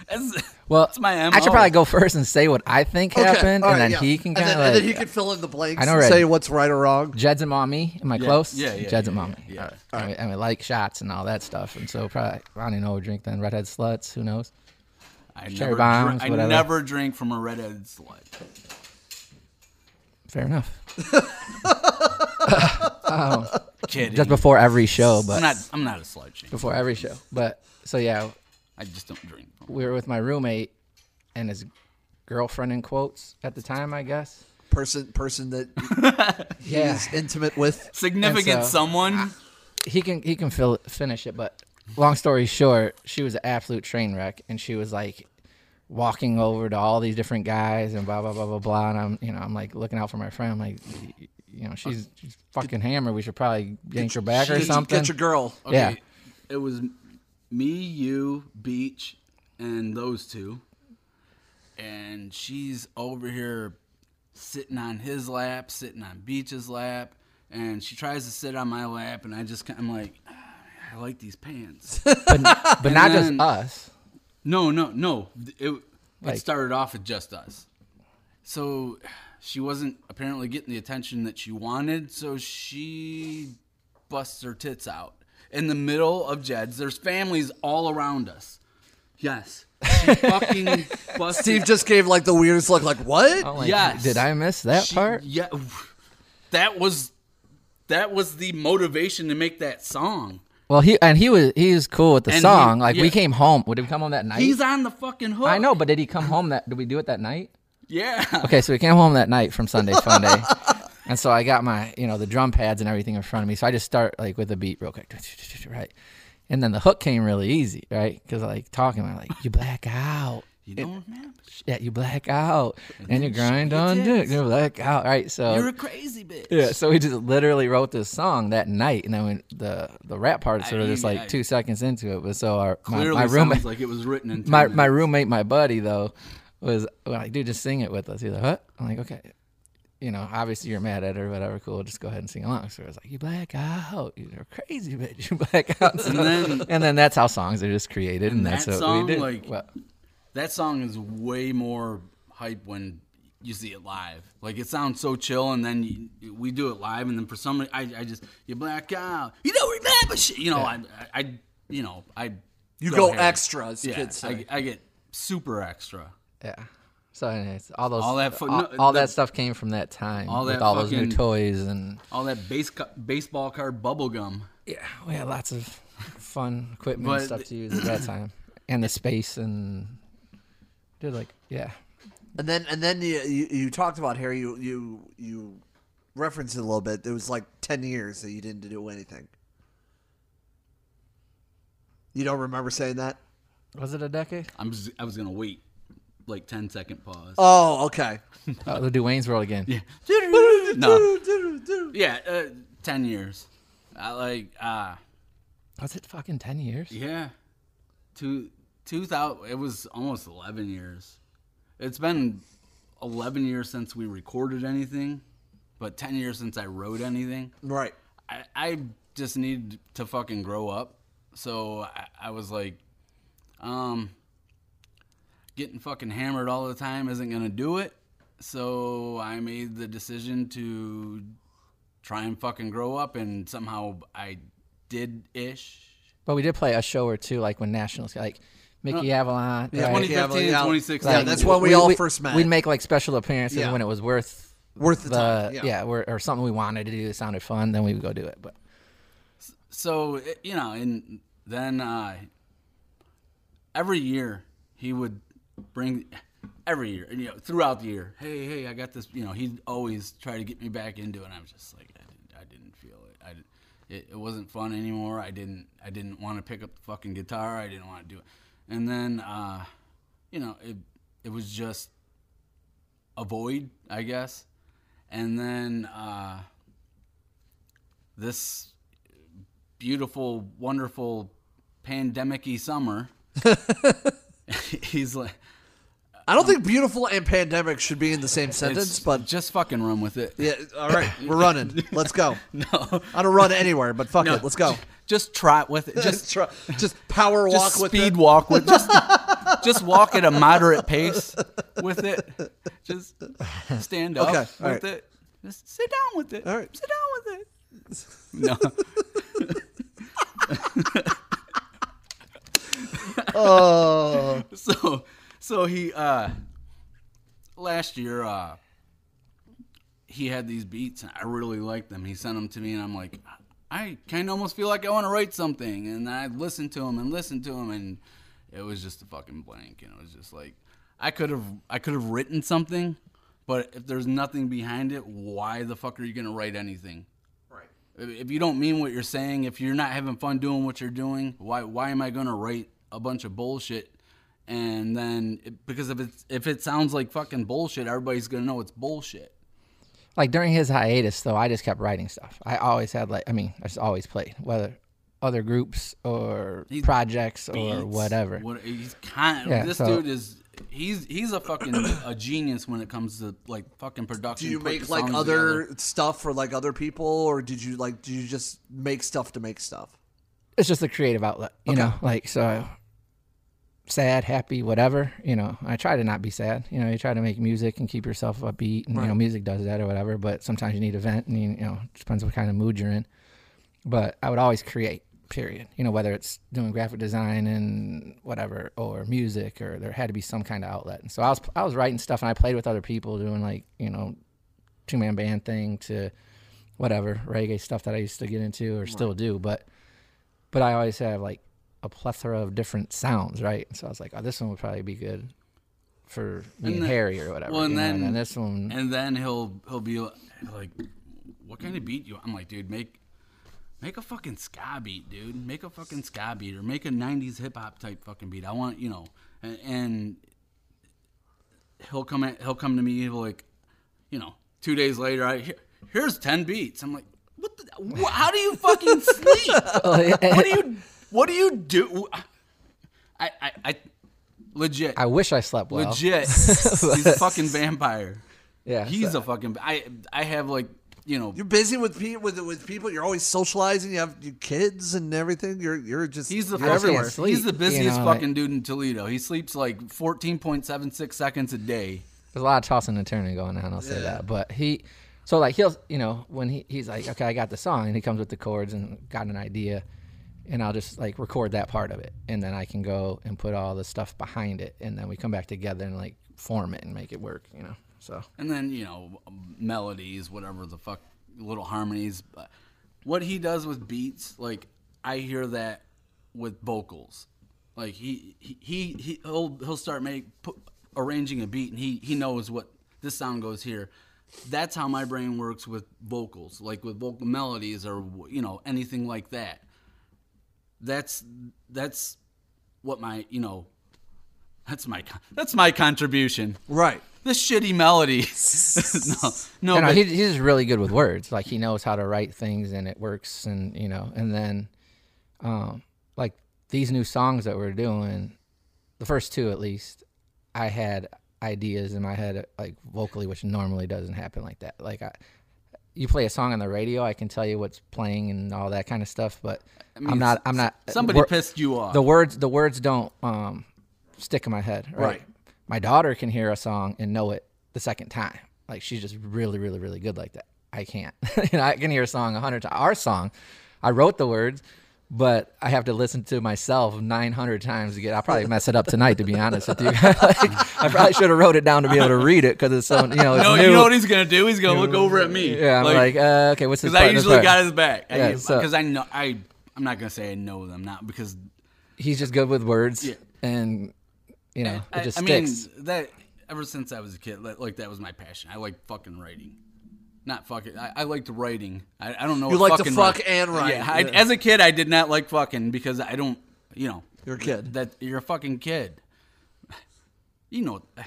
That's, well, that's my M O. I should probably go first and say what I think okay. happened, right, and then yeah. he can kind of. And, like, and then he can fill in the blanks. I know, right? And say what's right or wrong. Jed's and mommy. Am I yeah. close? Yeah, yeah. Jed's yeah, and mommy. Yeah. yeah. All right. All right. And, we, and we like shots and all that stuff, and so probably I don't even know what drink then. Redhead sluts. Who knows? I never, bombs, dr- I never drink from a redheaded slut. Fair enough. um, just before every show, but I'm not, I'm not a slut shame. Before every show, but so yeah, I just don't drink. We were with my roommate and his girlfriend in quotes at the time, I guess. Person, person that he's yeah. intimate with, significant so, someone. I, he can he can fill it, finish it, but. Long story short, she was an absolute train wreck, and she was like walking over to all these different guys and blah blah blah blah blah. And I'm, you know, I'm like looking out for my friend. I'm like, you know, she's, she's fucking hammered. We should probably yank her back or something. Get your girl. Okay. Yeah, it was me, you, Beach, and those two, and she's over here sitting on his lap, sitting on Beach's lap, and she tries to sit on my lap, and I just, I'm like. I like these pants. But, but not then, just us. No, no, no. It, it like, started off with just us. So she wasn't apparently getting the attention that she wanted, so she busts her tits out. In the middle of Jed's, there's families all around us. Yes. She fucking busts Steve just gave like the weirdest look, like, what? Like, yes. Did I miss that she, part? Yeah. That was, that was the motivation to make that song. Well, he and he was he was cool with the and song. He, like yeah. we came home. Did we come home that night? He's on the fucking hook. I know, but did he come home that? Did we do it that night? Yeah. Okay, so we came home that night from Sunday Funday, and so I got my you know the drum pads and everything in front of me. So I just start like with a beat real quick, right? And then the hook came really easy, right? Because like talking, I'm like you black out. You don't remember? Yeah, you black out, and, and you grind on dick. You black out, right? So you're a crazy bitch. Yeah, so we just literally wrote this song that night, and then we, the the rap part sort of just like I, two seconds into it. But so our my, my roommate, like it was written in my minutes. my roommate, my buddy though, was like, dude, just sing it with us. He's like, what? I'm like, okay, you know, obviously you're mad at her, whatever. Cool, just go ahead and sing along. So I was like, you black out, you're a crazy bitch, you black out. So, and then and then that's how songs are just created, and, and that's that song, what we did. Like, well, that song is way more hype when you see it live. Like, it sounds so chill, and then you, we do it live, and then for some reason, I, I just, you black out. You don't remember shit. You know, yeah. I, I, you know, I. You go extra, as yeah, kids say. I, I get super extra. Yeah. So, anyways, all those, all that, fo- all, no, all that, that stuff came from that time. All that with all fucking, those new toys and. All that base, baseball card bubble gum. Yeah, we had lots of fun equipment but, and stuff to use at that time. And the space and. Dude, like yeah, and then and then you, you, you talked about Harry. You you you referenced it a little bit. It was like ten years that you didn't do anything. You don't remember saying that? Was it a decade? I'm just, I was gonna wait, like ten second pause. Oh, okay. Oh, we'll do Wayne's World again. Yeah. No. Yeah, uh, ten years. I like ah. Uh, was it fucking ten years? Yeah. Two. two thousand It was almost eleven years. It's been eleven years since we recorded anything, but ten years since I wrote anything. Right. I, I just needed to fucking grow up. So I, I was like, um, getting fucking hammered all the time isn't going to do it. So I made the decision to try and fucking grow up, and somehow I did-ish. But we did play a show or two, like when Nationals, like... Mickey uh, Avalon. Yeah, right? twenty fifteen and twenty sixteen. Like, yeah, that's when we, we all we, first met. We'd make like special appearances yeah. when it was worth worth the, the time. Yeah, yeah or, or something we wanted to do that sounded fun, then we would go do it. But so, you know, and then uh, every year he would bring every year, and, you know, throughout the year. Hey, hey, I got this. You know, he'd always try to get me back into it. And I was just like, I didn't, I didn't feel it. I, it, it wasn't fun anymore. I didn't, I didn't want to pick up the fucking guitar. I didn't want to do it. And then, uh, you know, it, it was just a void, I guess. And then uh, this beautiful, wonderful, pandemic-y summer. He's like, I don't um, think beautiful and pandemic should be in the same sentence, but just fucking run with it. Yeah, all right, we're running. Let's go. No, I don't run anywhere, but fuck no, it. Let's go. Just trot with it. Just try, just power walk just with speed it. Speed walk with just just walk at a moderate pace with it. Just stand up okay, with right. it. Just sit down with it. All right, sit down with it. No. Oh, so so he uh, last year uh, he had these beats and I really liked them. He sent them to me and I'm like, I kind of almost feel like I want to write something. And I listened to him and listened to him and it was just a fucking blank. And it was just like, I could have I could have written something, but if there's nothing behind it, why the fuck are you gonna write anything? Right. If you don't mean what you're saying, if you're not having fun doing what you're doing, why why am I gonna write a bunch of bullshit? And then it, because if it's if it sounds like fucking bullshit, everybody's gonna know it's bullshit. Like during his hiatus though, I just kept writing stuff. I always had like I mean I just always played, whether other groups or he's projects beats, or whatever what, he's kind of, yeah, this so, dude is he's he's a fucking a genius when it comes to like fucking production. Do you make like other together. stuff for like other people, or did you like do you just make stuff to make stuff? It's just a creative outlet, you okay. know, like so I, sad, happy, whatever, you know, I try to not be sad, you know, you try to make music and keep yourself upbeat and, right. you know, music does that or whatever, but sometimes you need a vent and, you know, it depends what kind of mood you're in, but I would always create, period, you know, whether it's doing graphic design and whatever, or music, or there had to be some kind of outlet, and so I was, I was writing stuff and I played with other people doing like, you know, two-man band thing to whatever, reggae stuff that I used to get into or right. still do, but, but I always have like a plethora of different sounds, right? So I was like, oh, this one would probably be good for me and, and then, Harry or whatever. Well, and, then, and then this one, and then he'll he'll be like, "What kind of beat you?" I'm like, "Dude, make make a fucking ska beat, dude. Make a fucking ska beat, or make a nineties hip hop type fucking beat. I want, you know." And, and he'll come at, he'll come to me he'll like, you know, two days later, I here, here's ten beats. I'm like, "What? The, wh- how do you fucking sleep? What do you?" What do you do? I, I, I, legit. I wish I slept well. Legit. He's a fucking vampire. Yeah. He's so. a fucking, I, I have like, you know. You're busy with, pe- with, with people. You're always socializing. You have your kids and everything. You're, you're just, he's the, you're everywhere. Sleep, he's the busiest you know, fucking like, dude in Toledo. He sleeps like fourteen point seven six seconds a day. There's a lot of tossing and turning going on. I'll yeah. say that. But he, so like he'll, you know, when he, he's like, okay, I got the song and he comes with the chords and got an idea. And I'll just like record that part of it, and then I can go and put all the stuff behind it, and then we come back together and like form it and make it work, you know. So. And then you know, melodies, whatever the fuck, little harmonies. But what he does with beats, like I hear that with vocals. Like he he he, he he'll he'll start make put, arranging a beat, and he he knows what this sound goes here. That's how my brain works with vocals, like with vocal melodies or you know anything like that. That's that's what my you know that's my that's my contribution. Right. The shitty melodies. no, no, no. But, he, he's really good with words. Like he knows how to write things and it works. And you know, and then um, like these new songs that we're doing, the first two at least, I had ideas in my head like vocally, which normally doesn't happen like that. Like I. You play a song on the radio, I can tell you what's playing and all that kind of stuff, but I mean, I'm not, I'm not, somebody pissed you off. The words, the words don't, um, stick in my head. Right? Right. My daughter can hear a song and know it the second time. Like she's just really, really, really good like that. I can't, you know, I can hear a song a hundred times. Our song, I wrote the words, but I have to listen to myself nine hundred times to get, I'll probably mess it up tonight, to be honest with you. like, I probably should have wrote it down to be able to read it because it's so, you know. It's no, new. You know what he's going to do? He's going to look over at me. Yeah, I'm like, like uh, okay, what's this part? Because I usually got his back. Because yeah, so, I know, I, I'm not going to say I know them, not because. He's just good with words yeah. and, you know, I, it just I sticks. Mean, that, ever since I was a kid, like, that was my passion. I liked fucking writing. Not fucking. I, I liked writing. I, I don't know. You like to fuck write. and write. Yeah, yeah. I, as a kid, I did not like fucking because I don't, you know. You're a kid. That, you're a fucking kid. You know. I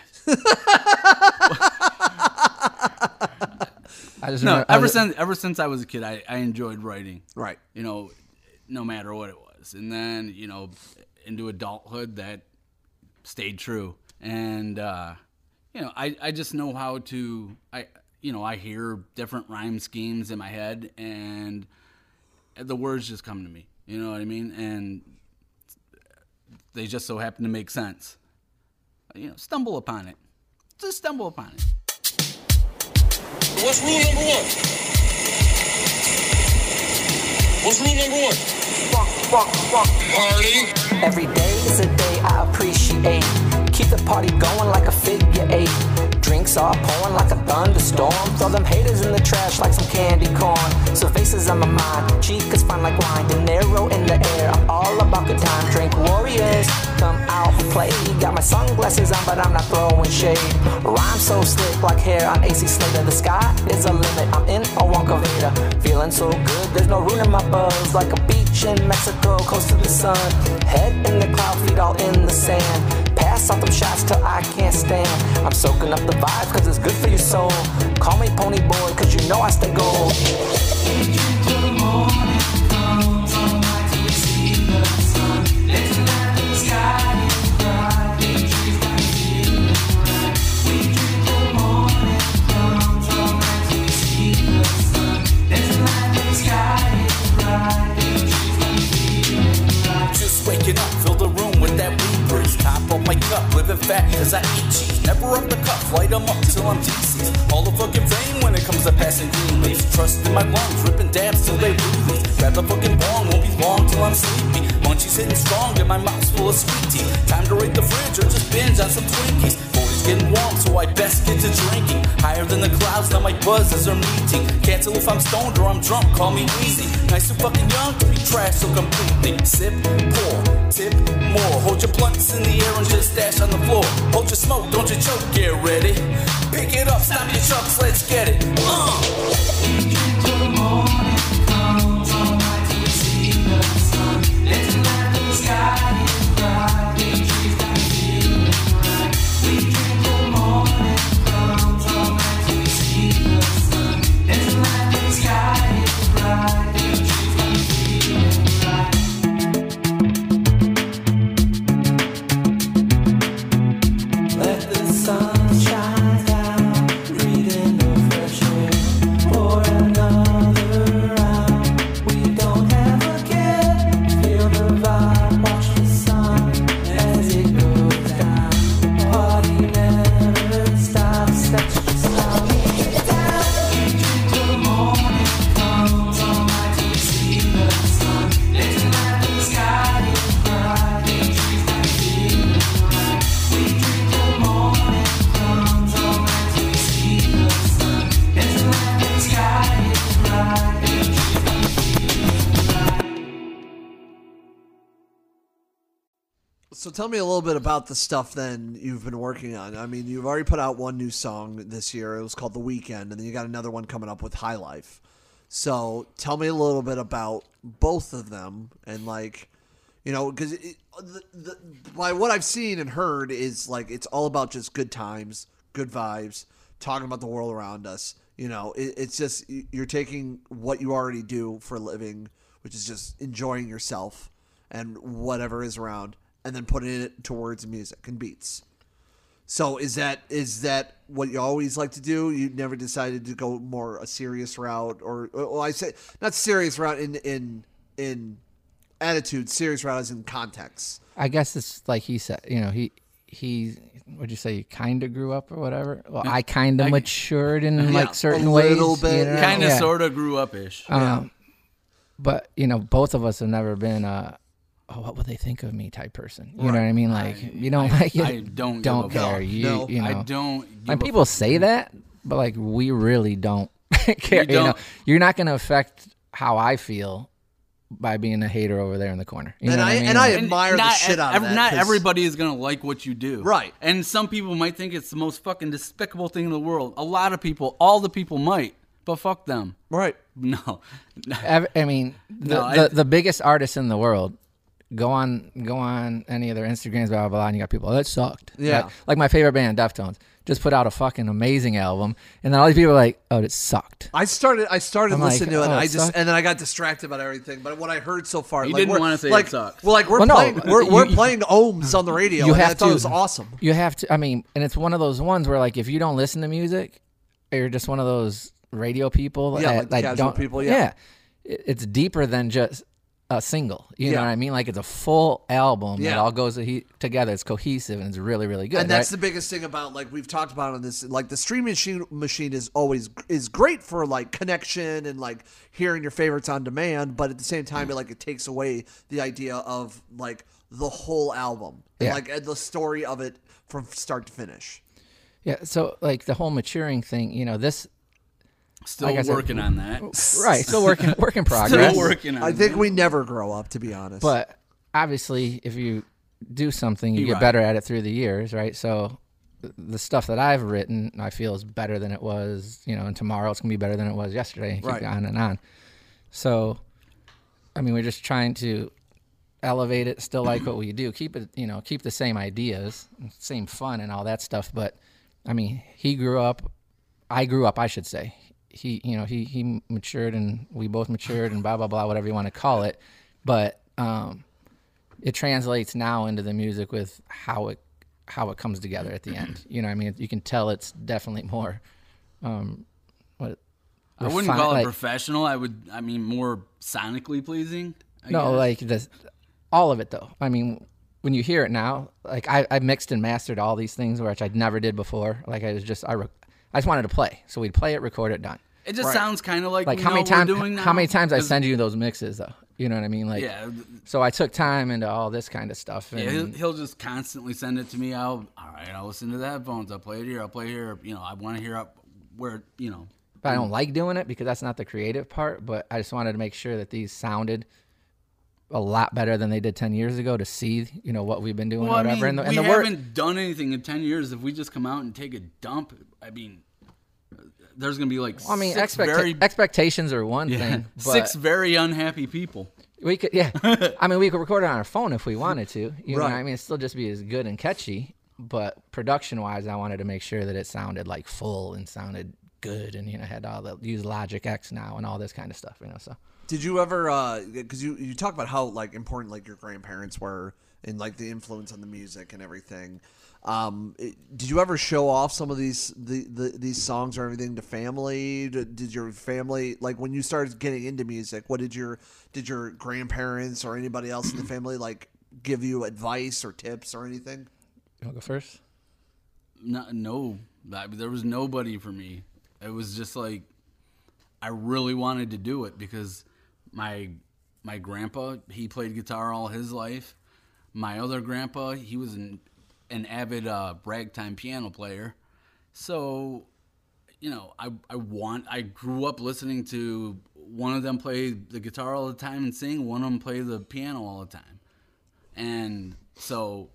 just no, remember, ever I, since ever since I was a kid, I, I enjoyed writing. Right. You know, no matter what it was. And then, you know, into adulthood, that stayed true. And, uh, you know, I, I just know how to, I you know, I hear different rhyme schemes in my head, and the words just come to me. You know what I mean? And they just so happen to make sense. You know, stumble upon it. Just stumble upon it. What's rule number one? What's rule number one? Fuck, fuck, fuck. Party. Every day is a day I appreciate. Keep the party going like a figure eight. Drinks are pouring like a thunderstorm. Throw them haters in the trash like some candy corn. So faces on my mind, chicas fine like wine. De Niro in the air, I'm all about good time. Drink warriors, come out and play. Got my sunglasses on, but I'm not throwing shade. Rhyme so slick like hair on A C Slater. The sky is a limit, I'm in a Wonka Vader. Feeling so good, there's no room in my buzz. Like a beach in Mexico, coast to the sun. Head in the cloud, feet all in the sand. Pass out them shots till I can't stand. I'm soaking up the vibe cause it's good for your soul. Call me Pony Boy cause you know I stay gold. Just waking up, fill the room with that weed breeze. Top of my cup, living fat as I eat cheese. Never up the cuff, light them up till I'm D C's. All the fucking fame when it comes to passing green leaves. Trust in my lungs, ripping dabs till they release. Grab the fucking bong, won't be long till I'm sleepy. Munchies hitting strong and my mouth's full of sweet tea. Time to raid the fridge or just binge on some Twinkies. Getting warm, so I best get to drinking. Higher than the clouds, now my buzz is our meeting. Can't tell if I'm stoned or I'm drunk, call me Wheezy. Nice and fucking young, to be trash so completely. Sip, pour, tip, more. Hold your blunts in the air and just dash on the floor. Hold your smoke, don't you choke, get ready. Pick it up, stop your trucks, let's get it. Uh. We drink till the morning comes, all night till we see the sun. Let's light the sky is bright. So tell me a little bit about the stuff then you've been working on. I mean, you've already put out one new song this year. It was called The Weekend, and then you got another one coming up with Highlife. So tell me a little bit about both of them. And, like, you know, because like what I've seen and heard is, like, it's all about just good times, good vibes, talking about the world around us. You know, it, it's just you're taking what you already do for a living, which is just enjoying yourself and whatever is around, and then putting it towards music and beats. So is that is that what you always like to do? You never decided to go more a serious route, or well, I say not serious route in in in attitude, serious route as in context. I guess it's like he said, you know, he he would you say you kind of grew up or whatever? Well, I kind of matured in yeah, like certain ways, a little ways, bit, you know? Kind of yeah. sort of grew up ish. Um, yeah. But you know, both of us have never been. Uh, oh, what would they think of me type person? You right. know what I mean? Like, I, you don't I, like it. I don't, don't give care. A you, no, you know, I don't give and people a say that, but like, we really don't care. You, don't. You know, you're not going to affect how I feel by being a hater over there in the corner. You and know I, what I mean? And I admire and the not, shit out of that. Not cause... everybody is going to like what you do. Right. And some people might think it's the most fucking despicable thing in the world. A lot of people, all the people might, but fuck them. Right. No. I, I mean, the, no, I, the, the biggest artists in the world, go on go on any of their Instagrams, blah, blah, blah, and you got people, oh, that sucked. Yeah. Like, like my favorite band, Deftones, just put out a fucking amazing album, and then all these people are like, oh, it sucked. I started I started I'm listening like, to it, oh, and, I it just, and then I got distracted about everything, but what I heard so far... You like, didn't want to say like, it sucked. Well, like, we're well, playing, no, we're, you, we're you, playing Ohms on the radio, you and have I thought to, it was awesome. You have to, I mean, and it's one of those ones where, like, if you don't listen to music, you're just one of those radio people. Yeah, that, like, like don't, people, yeah. Yeah. It's deeper than just... a single, you yeah. know what I mean? Like it's a full album yeah. that all goes together. It's cohesive and it's really, really good. And that's right? the biggest thing about like we've talked about on this. Like the streaming machine, machine is always is great for like connection and like hearing your favorites on demand. But at the same time, mm. it like it takes away the idea of like the whole album, and, yeah. like and the story of it from start to finish. Yeah. So like the whole maturing thing, you know this. Still like working said, on that. Right. Still working work in progress. Still working on I think that. We never grow up, to be honest. But obviously, if you do something, you You're get right. better at it through the years, right? So the stuff that I've written, I feel is better than it was, you know, and tomorrow it's going to be better than it was yesterday. Right. Keep on and on. So, I mean, we're just trying to elevate it, still like what we do. Keep it, you know, keep the same ideas, same fun and all that stuff. But, I mean, he grew up. I grew up, I should say. He, you know, he he matured, and we both matured, and blah blah blah, whatever you want to call it, but um, it translates now into the music with how it how it comes together at the end. You know, what I mean, you can tell it's definitely more. Um, what I wouldn't call like, it professional. I would, I mean, more sonically pleasing. I no, guess. Like the all of it though. I mean, when you hear it now, like I, I mixed and mastered all these things, which I never did before. Like I was just I, I just wanted to play, so we'd play it, record it, done. It just right. sounds kind of like, like how many times how many times I send you those mixes though, you know what I mean? Like, yeah. So I took time into all this kind of stuff. And yeah, he'll, he'll just constantly send it to me. I'll all right, I'll listen to the headphones. I'll play it here. I'll play here. You know, I want to hear up where you know. But I don't like doing it because that's not the creative part. But I just wanted to make sure that these sounded a lot better than they did ten years ago to see, you know, what we've been doing, well, or whatever. I mean, and the, and we the haven't work. done anything in ten years. If we just come out and take a dump, I mean. There's going to be like well, I mean, six expect- very... Expectations are one yeah. thing. But six very unhappy people. We could, yeah. I mean, we could record it on our phone if we wanted to. You right. know what I mean? It'd still just be as good and catchy. But production-wise, I wanted to make sure that it sounded like full and sounded good and, you know, had all the... Use Logic X now and all this kind of stuff, you know, so... Did you ever... Because uh, you, you talk about how, like, important, like, your grandparents were and, like, the influence on the music and everything... Um, it, did you ever show off some of these the, the these songs or everything to family? Did, did your family like when you started getting into music? What did your did your grandparents or anybody else in the family like give you advice or tips or anything? You want to go first? No, no, there was nobody for me. It was just like I really wanted to do it because my my grandpa he played guitar all his life. My other grandpa he was in. an avid uh, ragtime piano player. So, you know, I I want I grew up listening to one of them play the guitar all the time and sing, one of them play the piano all the time. And so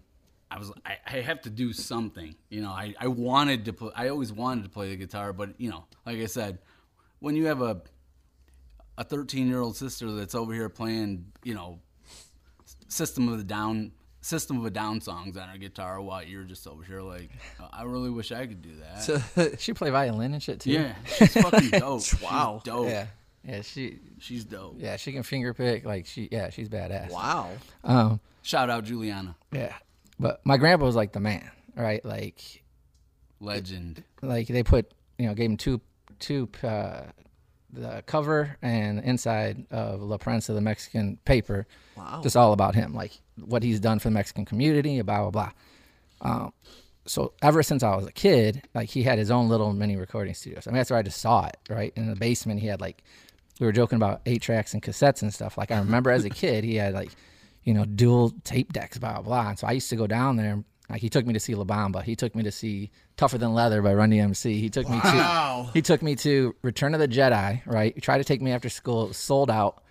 I was I, I have to do something. You know, I, I wanted to play I always wanted to play the guitar, but you know, like I said, when you have a a thirteen-year-old sister that's over here playing, you know, System of a Down System of a Down songs on her guitar while you're just over here like, oh, I really wish I could do that. So, she play violin and shit too. Yeah, she's fucking dope. Wow, she's dope. Yeah, yeah, she she's dope. Yeah, she can finger pick like she. Yeah, she's badass. Wow. Um, shout out Juliana. Yeah, but my grandpa was like the man, right? Like, legend. Like they put, you know, gave him two two uh, the cover and inside of La Prensa, the Mexican paper. Wow. Just all about him, like. What he's done for the Mexican community, blah, blah, blah. Um, so ever since I was a kid, like he had his own little mini recording studio. So, I mean, that's where I just saw it, right? In the basement, he had like, we were joking about eight tracks and cassettes and stuff. Like I remember as a kid, he had like, you know, dual tape decks, blah, blah, blah. And so I used to go down there. Like he took me to see La Bamba. He took me to see Tougher Than Leather by Run D M C. He took wow. me to, he took me to Return of the Jedi, right? He tried to take me after school. It was sold out.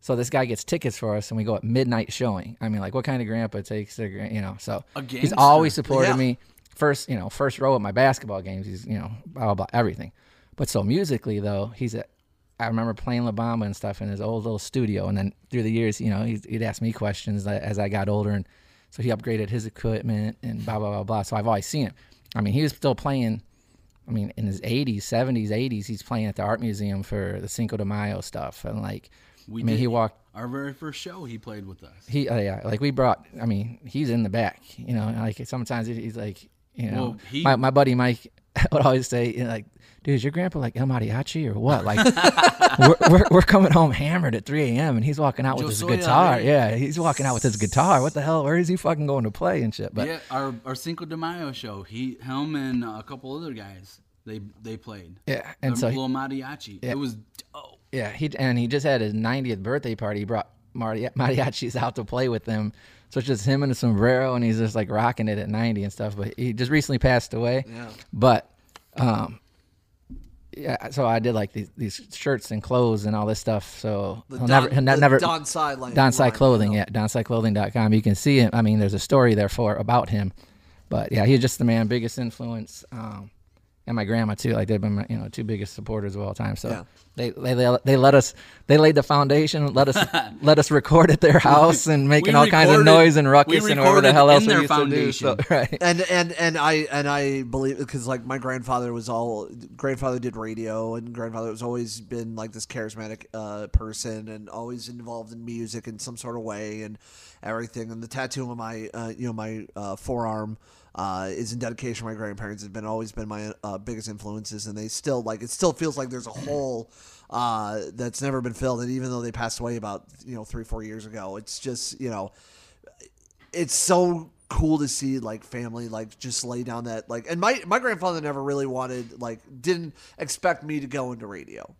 So this guy gets tickets for us, and we go at midnight showing. I mean, like, what kind of grandpa takes a, you know? So he's always supported yeah. me. First, you know, first row at my basketball games. He's, you know, blah, blah, blah, everything. But so musically, though, he's a, I remember playing La Bamba and stuff in his old little studio. And then through the years, you know, he'd, he'd ask me questions as I got older. And so he upgraded his equipment and blah, blah, blah, blah. So I've always seen him. I mean, he was still playing. I mean, in his eighties, seventies, eighties, he's playing at the art museum for the Cinco de Mayo stuff. And like, we I mean, did. he walked. Our very first show, he played with us. He, uh, yeah, like we brought. I mean, he's in the back, you know. Like sometimes he's like, you know, well, he, my my buddy Mike would always say, you know, like, dude, is your grandpa like El Mariachi or what? Like, we're, we're we're coming home hammered at three a m and he's walking out with Yo his guitar. Alegre. Yeah, he's walking out with his guitar. What the hell? Where is he fucking going to play and shit? But yeah, our our Cinco de Mayo show, he, him, and a couple other guys, they they played. Yeah, and the so little mariachi. Yeah. It was dope. Yeah, he and he just had his ninetieth birthday party. He brought mari- mariachis out to play with them. So it's just him in a sombrero, and he's just like rocking it at ninety and stuff. But he just recently passed away. Yeah. But, um, yeah, so I did like these, these shirts and clothes and all this stuff. So the he'll Don, never, he'll the never, Don Cy line, Don Cy clothing, yeah, Don Cy clothing dot com. You can see him. I mean, there's a story there for about him. But yeah, he's just the man, biggest influence. Um, And my grandma too, like they've been my, you know, two biggest supporters of all time. So yeah. they, they they they let us, they laid the foundation, let us let us record at their house and making all recorded, kinds of noise and ruckus and whatever the hell else we used foundation. to do. So, right. And and and I and I believe because like my grandfather was all grandfather did radio and grandfather was always been like this charismatic uh, person and always involved in music in some sort of way and everything. And the tattoo on my uh, you know my uh, forearm. Uh, is in dedication to my grandparents. Have been always been my uh, biggest influences, and they still like it. Still feels like there's a hole uh, that's never been filled. And even though they passed away about you know three four years ago, it's just you know, it's so cool to see like family like just lay down that like. And my my grandfather never really wanted like didn't expect me to go into radio.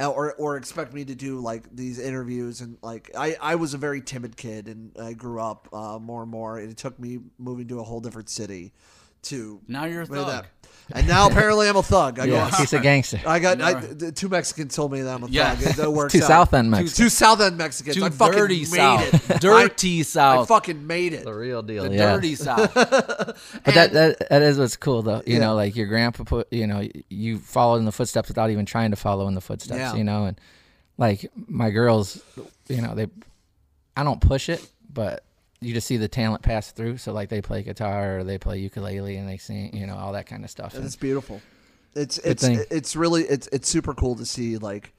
Or or expect me to do like these interviews and like I, I was a very timid kid and I grew up uh, more and more and it took me moving to a whole different city to now you're a thug that. And now apparently I'm a thug. I yeah, he's a gangster. I got I, the two Mexicans told me that I'm a yeah. thug. It, that works two out. South End Mexicans. Two, two South End Mexicans. Two I fucking dirty made South. it. Dirty I, South. I fucking made it. The real deal. The yeah. dirty South. But and, that, that that is what's cool though. You yeah. know, like your grandpa put. You know, you followed in the footsteps without even trying to follow in the footsteps. Yeah. You know, and like my girls, you know, they. I don't push it, but. You just see the talent pass through. So like they play guitar or they play ukulele and they sing, you know, all that kind of stuff. And it's beautiful. It's, it's, it's really, it's, it's super cool to see like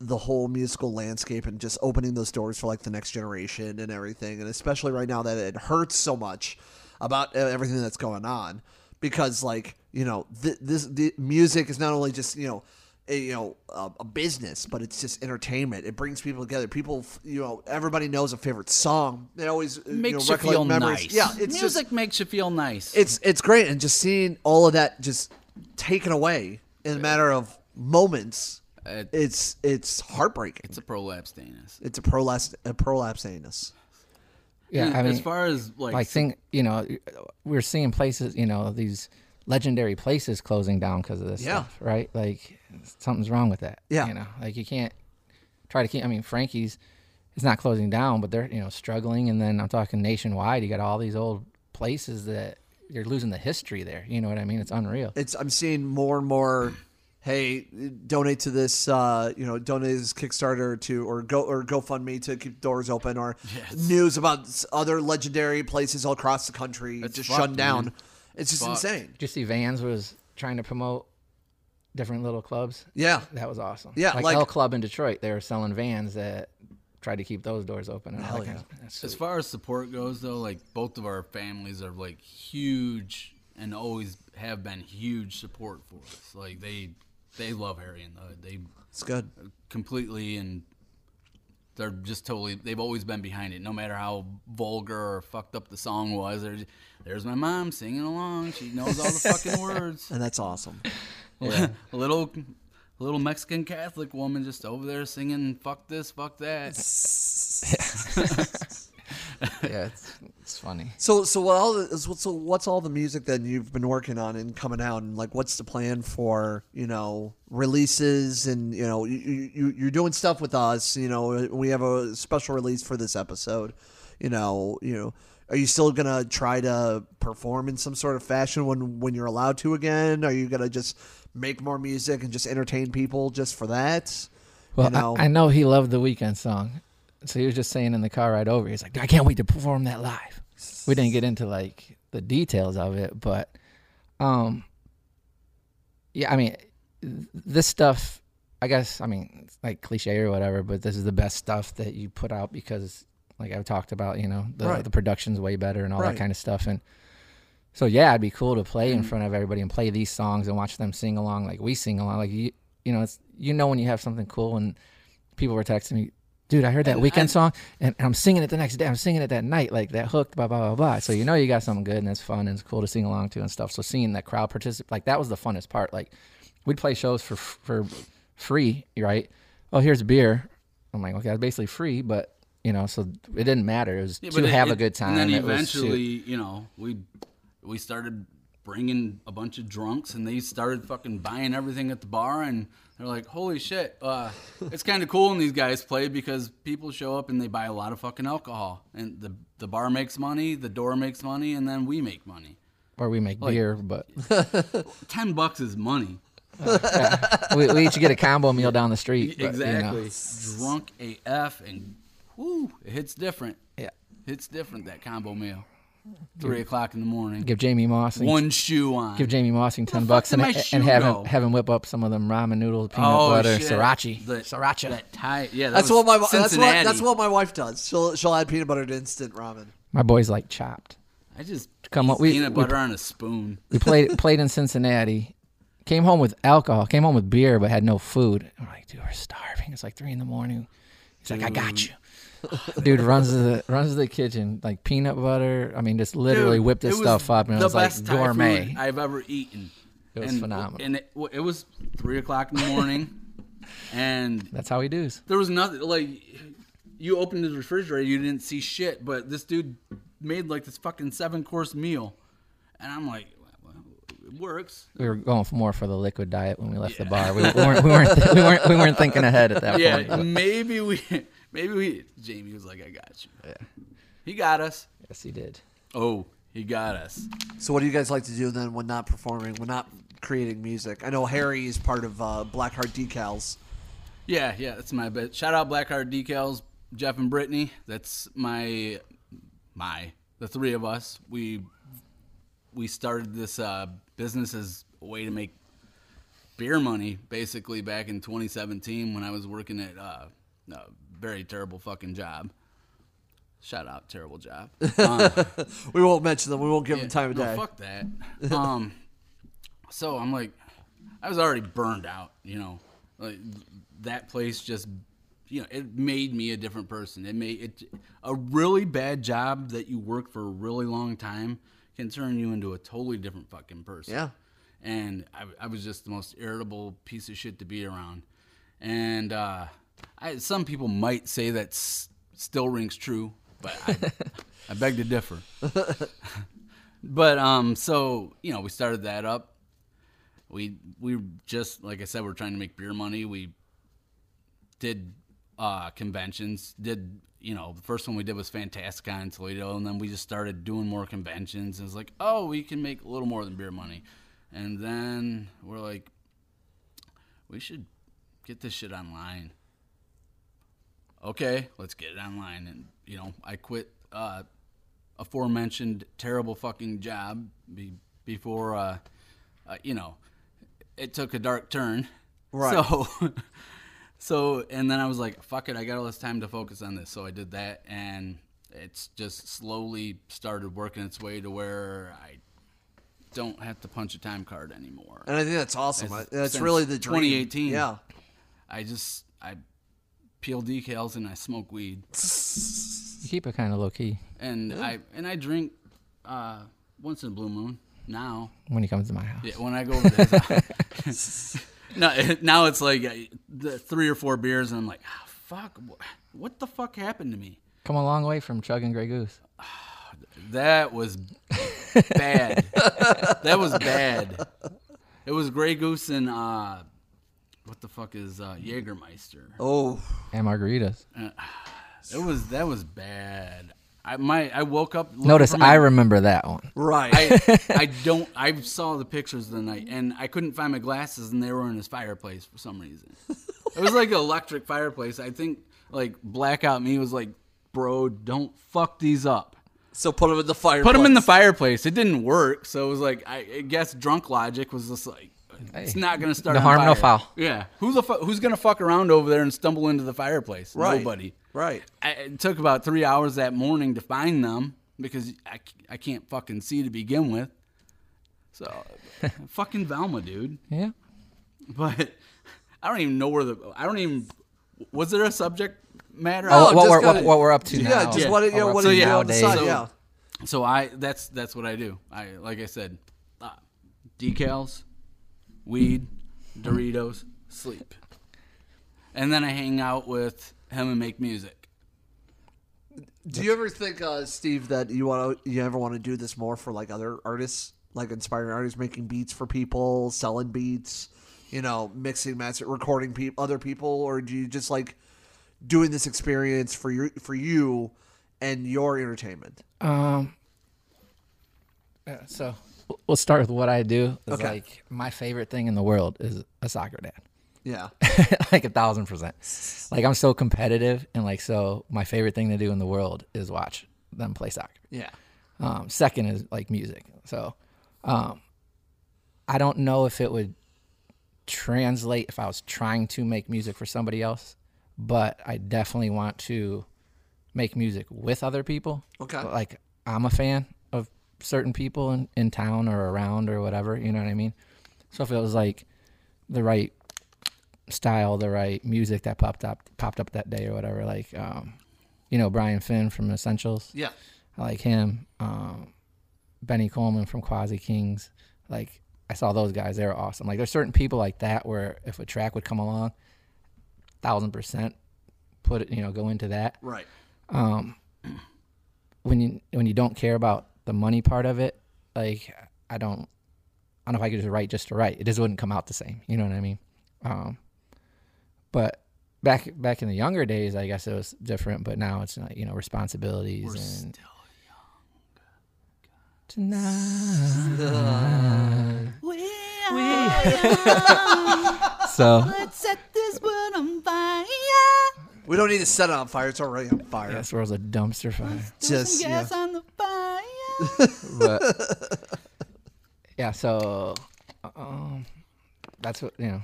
the whole musical landscape and just opening those doors for like the next generation and everything. And especially right now that it hurts so much about everything that's going on because like, you know, th- this, the music is not only just, you know, you know, uh, a business, but it's just entertainment. It brings people together. People, you know, everybody knows a favorite song. They always makes you, know, you feel memories. nice. Yeah, it's music just, makes you feel nice. It's it's great, and just seeing all of that just taken away in a matter of moments, uh, it's it's heartbreaking. It's a prolapsed anus. It's a prolapsed a prolapsed anus. Yeah, I mean, I mean, as far as like, like thing, you know, we're seeing places, you know, these. Legendary places closing down because of this yeah. stuff, right? Like something's wrong with that. Yeah, you know, like you can't try to keep. I mean, Frankie's is not closing down, but they're you know struggling. And then I'm talking nationwide. You got all these old places that you're losing the history there. You know what I mean? It's unreal. It's I'm seeing more and more. Hey, donate to this. Uh, you know, donate to this Kickstarter to or go or GoFundMe to keep doors open. Or yes. news about other legendary places all across the country it's just shut down. Man. It's just Fuck. insane. Did you see Vans was trying to promote different little clubs? Yeah. That was awesome. Yeah. Like, like L Club in Detroit, they were selling Vans that tried to keep those doors open. And hell all that yeah. kind of, that's as far as support goes, though, like both of our families are like huge and always have been huge support for us. Like they they love Harry and the Hood. They, it's good. Completely and they're just totally, they've always been behind it, no matter how vulgar or fucked up the song was. Just, there's my mom singing along. She knows all the fucking words. And that's awesome. Yeah. little little Mexican Catholic woman just over there singing, fuck this, fuck that. Yeah, it's, it's funny. So so what all the, so what's all the music that you've been working on and coming out, and like what's the plan for, you know, releases? And you know, you, you you're doing stuff with us, you know, we have a special release for this episode, you know, you know. Are you still going to try to perform in some sort of fashion when, when you're allowed to again? Are you going to just make more music and just entertain people just for that? Well, you know? I, I know he loved the Weeknd song. So he was just saying in the car ride over, he's like, I can't wait to perform that live. We didn't get into like the details of it, but um, yeah, I mean, this stuff, I guess, I mean, it's like cliche or whatever, but this is the best stuff that you put out because, like I've talked about, you know, the, right. the production's way better and all right. that kind of stuff. And so, yeah, it'd be cool to play in front of everybody and play these songs and watch them sing along like we sing along. Like, you you know, it's you know when you have something cool. And people were texting me, dude, I heard that Weeknd I, song and I'm singing it the next day. I'm singing it that night, like that hook, blah, blah, blah, blah. So, you know, you got something good and it's fun and it's cool to sing along to and stuff. So seeing that crowd participate, like that was the funnest part. Like we'd play shows for for free, right? Oh, here's a beer. I'm like, okay, that's basically free, but. You know, so it didn't matter. It was yeah, to it, have it, a good time. And then it eventually, you know, we we started bringing a bunch of drunks, and they started fucking buying everything at the bar. And they're like, "Holy shit, uh, it's kind of cool when these guys play because people show up and they buy a lot of fucking alcohol, and the the bar makes money, the door makes money, and then we make money, or we make like, beer, but ten bucks is money." Uh, yeah. we, we each get a combo meal down the street. Exactly, but, you know. Drunk A F and. Ooh, it hits different. Yeah. Hits different, that combo meal. Three o'clock in the morning. Give Jamie Mossing. One shoe on. Give Jamie Mossing ten bucks and, and have him, have him whip up some of them ramen noodles, peanut oh, butter, shit. Sriracha. The, Sriracha. That Thai, yeah, that that's, what my, that's, what, that's what my wife does. She'll she'll add peanut butter to instant ramen. My boys like chopped. I just come up, we, peanut butter we, on a spoon. We played played in Cincinnati. Came home with alcohol. Came home with beer, but had no food. I'm like, dude, we're starving. It's like three in the morning. He's dude. like, I got you. Dude runs to the runs to the kitchen like peanut butter. I mean, just literally Dude, whipped this stuff up, and it was like gourmet. The best Thai food I've ever eaten. It was and, phenomenal. And it, it was three o'clock in the morning, and that's how he does. There was nothing like you opened his refrigerator, you didn't see shit, but this dude made like this fucking seven course meal, and I'm like. It works. We were going for more for the liquid diet when we left yeah. the bar. We, we weren't we weren't, th- we weren't we weren't thinking ahead at that yeah, point. Yeah, maybe we maybe we Jamie was like, I got you. Yeah. He got us. Yes, he did. Oh, he got us. So what do you guys like to do then when not performing, when not creating music? I know Harry is part of uh, Blackheart Decals. Yeah, yeah, that's my bit. Shout out Blackheart Decals, Jeff and Brittany. That's my my the three of us. We we started this uh, business as a way to make beer money, basically, back in twenty seventeen when I was working at uh, a very terrible fucking job. Shout out, terrible job. Um, we won't mention them. We won't give yeah, them time of no, day. Fuck that. Um, so I'm like, I was already burned out, you know. Like that place just, you know, it made me a different person. It made it a really bad job that you work for a really long time. Can turn you into a totally different fucking person. Yeah. And I, I was just the most irritable piece of shit to be around. And uh, I, some people might say that s- still rings true, but I, I beg to differ. But um, so, you know, we started that up. We we just, like I said, we're trying to make beer money. We did uh, conventions, did... You know, the first one we did was Fantastic Con in Toledo, and then we just started doing more conventions. And it's like, oh, we can make a little more than beer money. And then we're like, we should get this shit online. Okay, let's get it online. And, you know, I quit uh, aforementioned terrible fucking job be- before, uh, uh, you know, it took a dark turn. Right. So... So, and then I was like, fuck it, I got all this time to focus on this. So I did that, and it's just slowly started working its way to where I don't have to punch a time card anymore. And I think that's awesome. That's, that's really the dream. twenty eighteen Yeah. I just, I peel decals and I smoke weed. You keep it kind of low-key. And yeah. I and I drink uh, once in a blue moon now. When he comes to my house. Yeah, when I go over to his house. No, now it's like three or four beers, and I'm like, oh, fuck, what the fuck happened to me? Come a long way from chugging Grey Goose. That was bad. That was bad. It was Grey Goose and uh, what the fuck is uh, Jägermeister? Oh, and margaritas. Uh, it was that was bad. I my I woke up. Notice I my, remember that one. Right. I, I don't. I saw the pictures of the night, and I couldn't find my glasses, and they were in his fireplace for some reason. It was like an electric fireplace. I think like blackout me was like, bro, don't fuck these up. So put them in the fireplace. Put them in the fireplace. It didn't work, so it was like I, I guess drunk logic was just like it's not gonna start. No harm, fire. No foul. Yeah, who the fu- who's gonna fuck around over there and stumble into the fireplace? Right. Nobody. Right. I, it took about three hours that morning to find them because I, I can't fucking see to begin with. So fucking Velma, dude. Yeah. But I don't even know where the I don't even was there a subject. Matter oh, what, we're, gotta, what we're up to yeah, now. Just yeah. What, you know, what so, yeah, what is so, yeah. So I that's that's what I do. I like I said, uh, decals, weed, Doritos, sleep, and then I hang out with him and make music. Do you ever think, uh, Steve, that you want to you ever want to do this more for like other artists, like inspiring artists, making beats for people, selling beats, you know, mixing, mastering, recording pe- other people, or do you just like doing this experience for you, for you, and your entertainment? Um. Yeah, so let's start with what I do. Is okay. Like my favorite thing in the world is a soccer dad. Yeah. Like a thousand percent. Like I'm so competitive, and like so my favorite thing to do in the world is watch them play soccer. Yeah. Um. Second is like music. So, um, I don't know if it would translate if I was trying to make music for somebody else. But I definitely want to make music with other people. Okay. Like, I'm a fan of certain people in, in town or around or whatever, you know what I mean? So if it was, like, the right style, the right music that popped up popped up that day or whatever, like, um, you know, Brian Finn from Essentials. Yeah. I like him. Um, Benny Coleman from Quasi Kings. Like, I saw those guys. They were awesome. Like, there's certain people like that where if a track would come along, thousand percent put it, you know, go into that. Right. Um, when you, when you don't care about the money part of it, like I don't, I don't know if I could just write just to write. It just wouldn't come out the same. You know what I mean? Um, but back, back in the younger days, I guess it was different, but now it's not, you know, responsibilities. We're and still young. Tonight. We are we young. So let's set this world on fire. We don't need to set it on fire. It's already on fire. Yeah, this world's a dumpster fire. Just yeah. Gas on the fire. But yeah, so um, that's what, you know,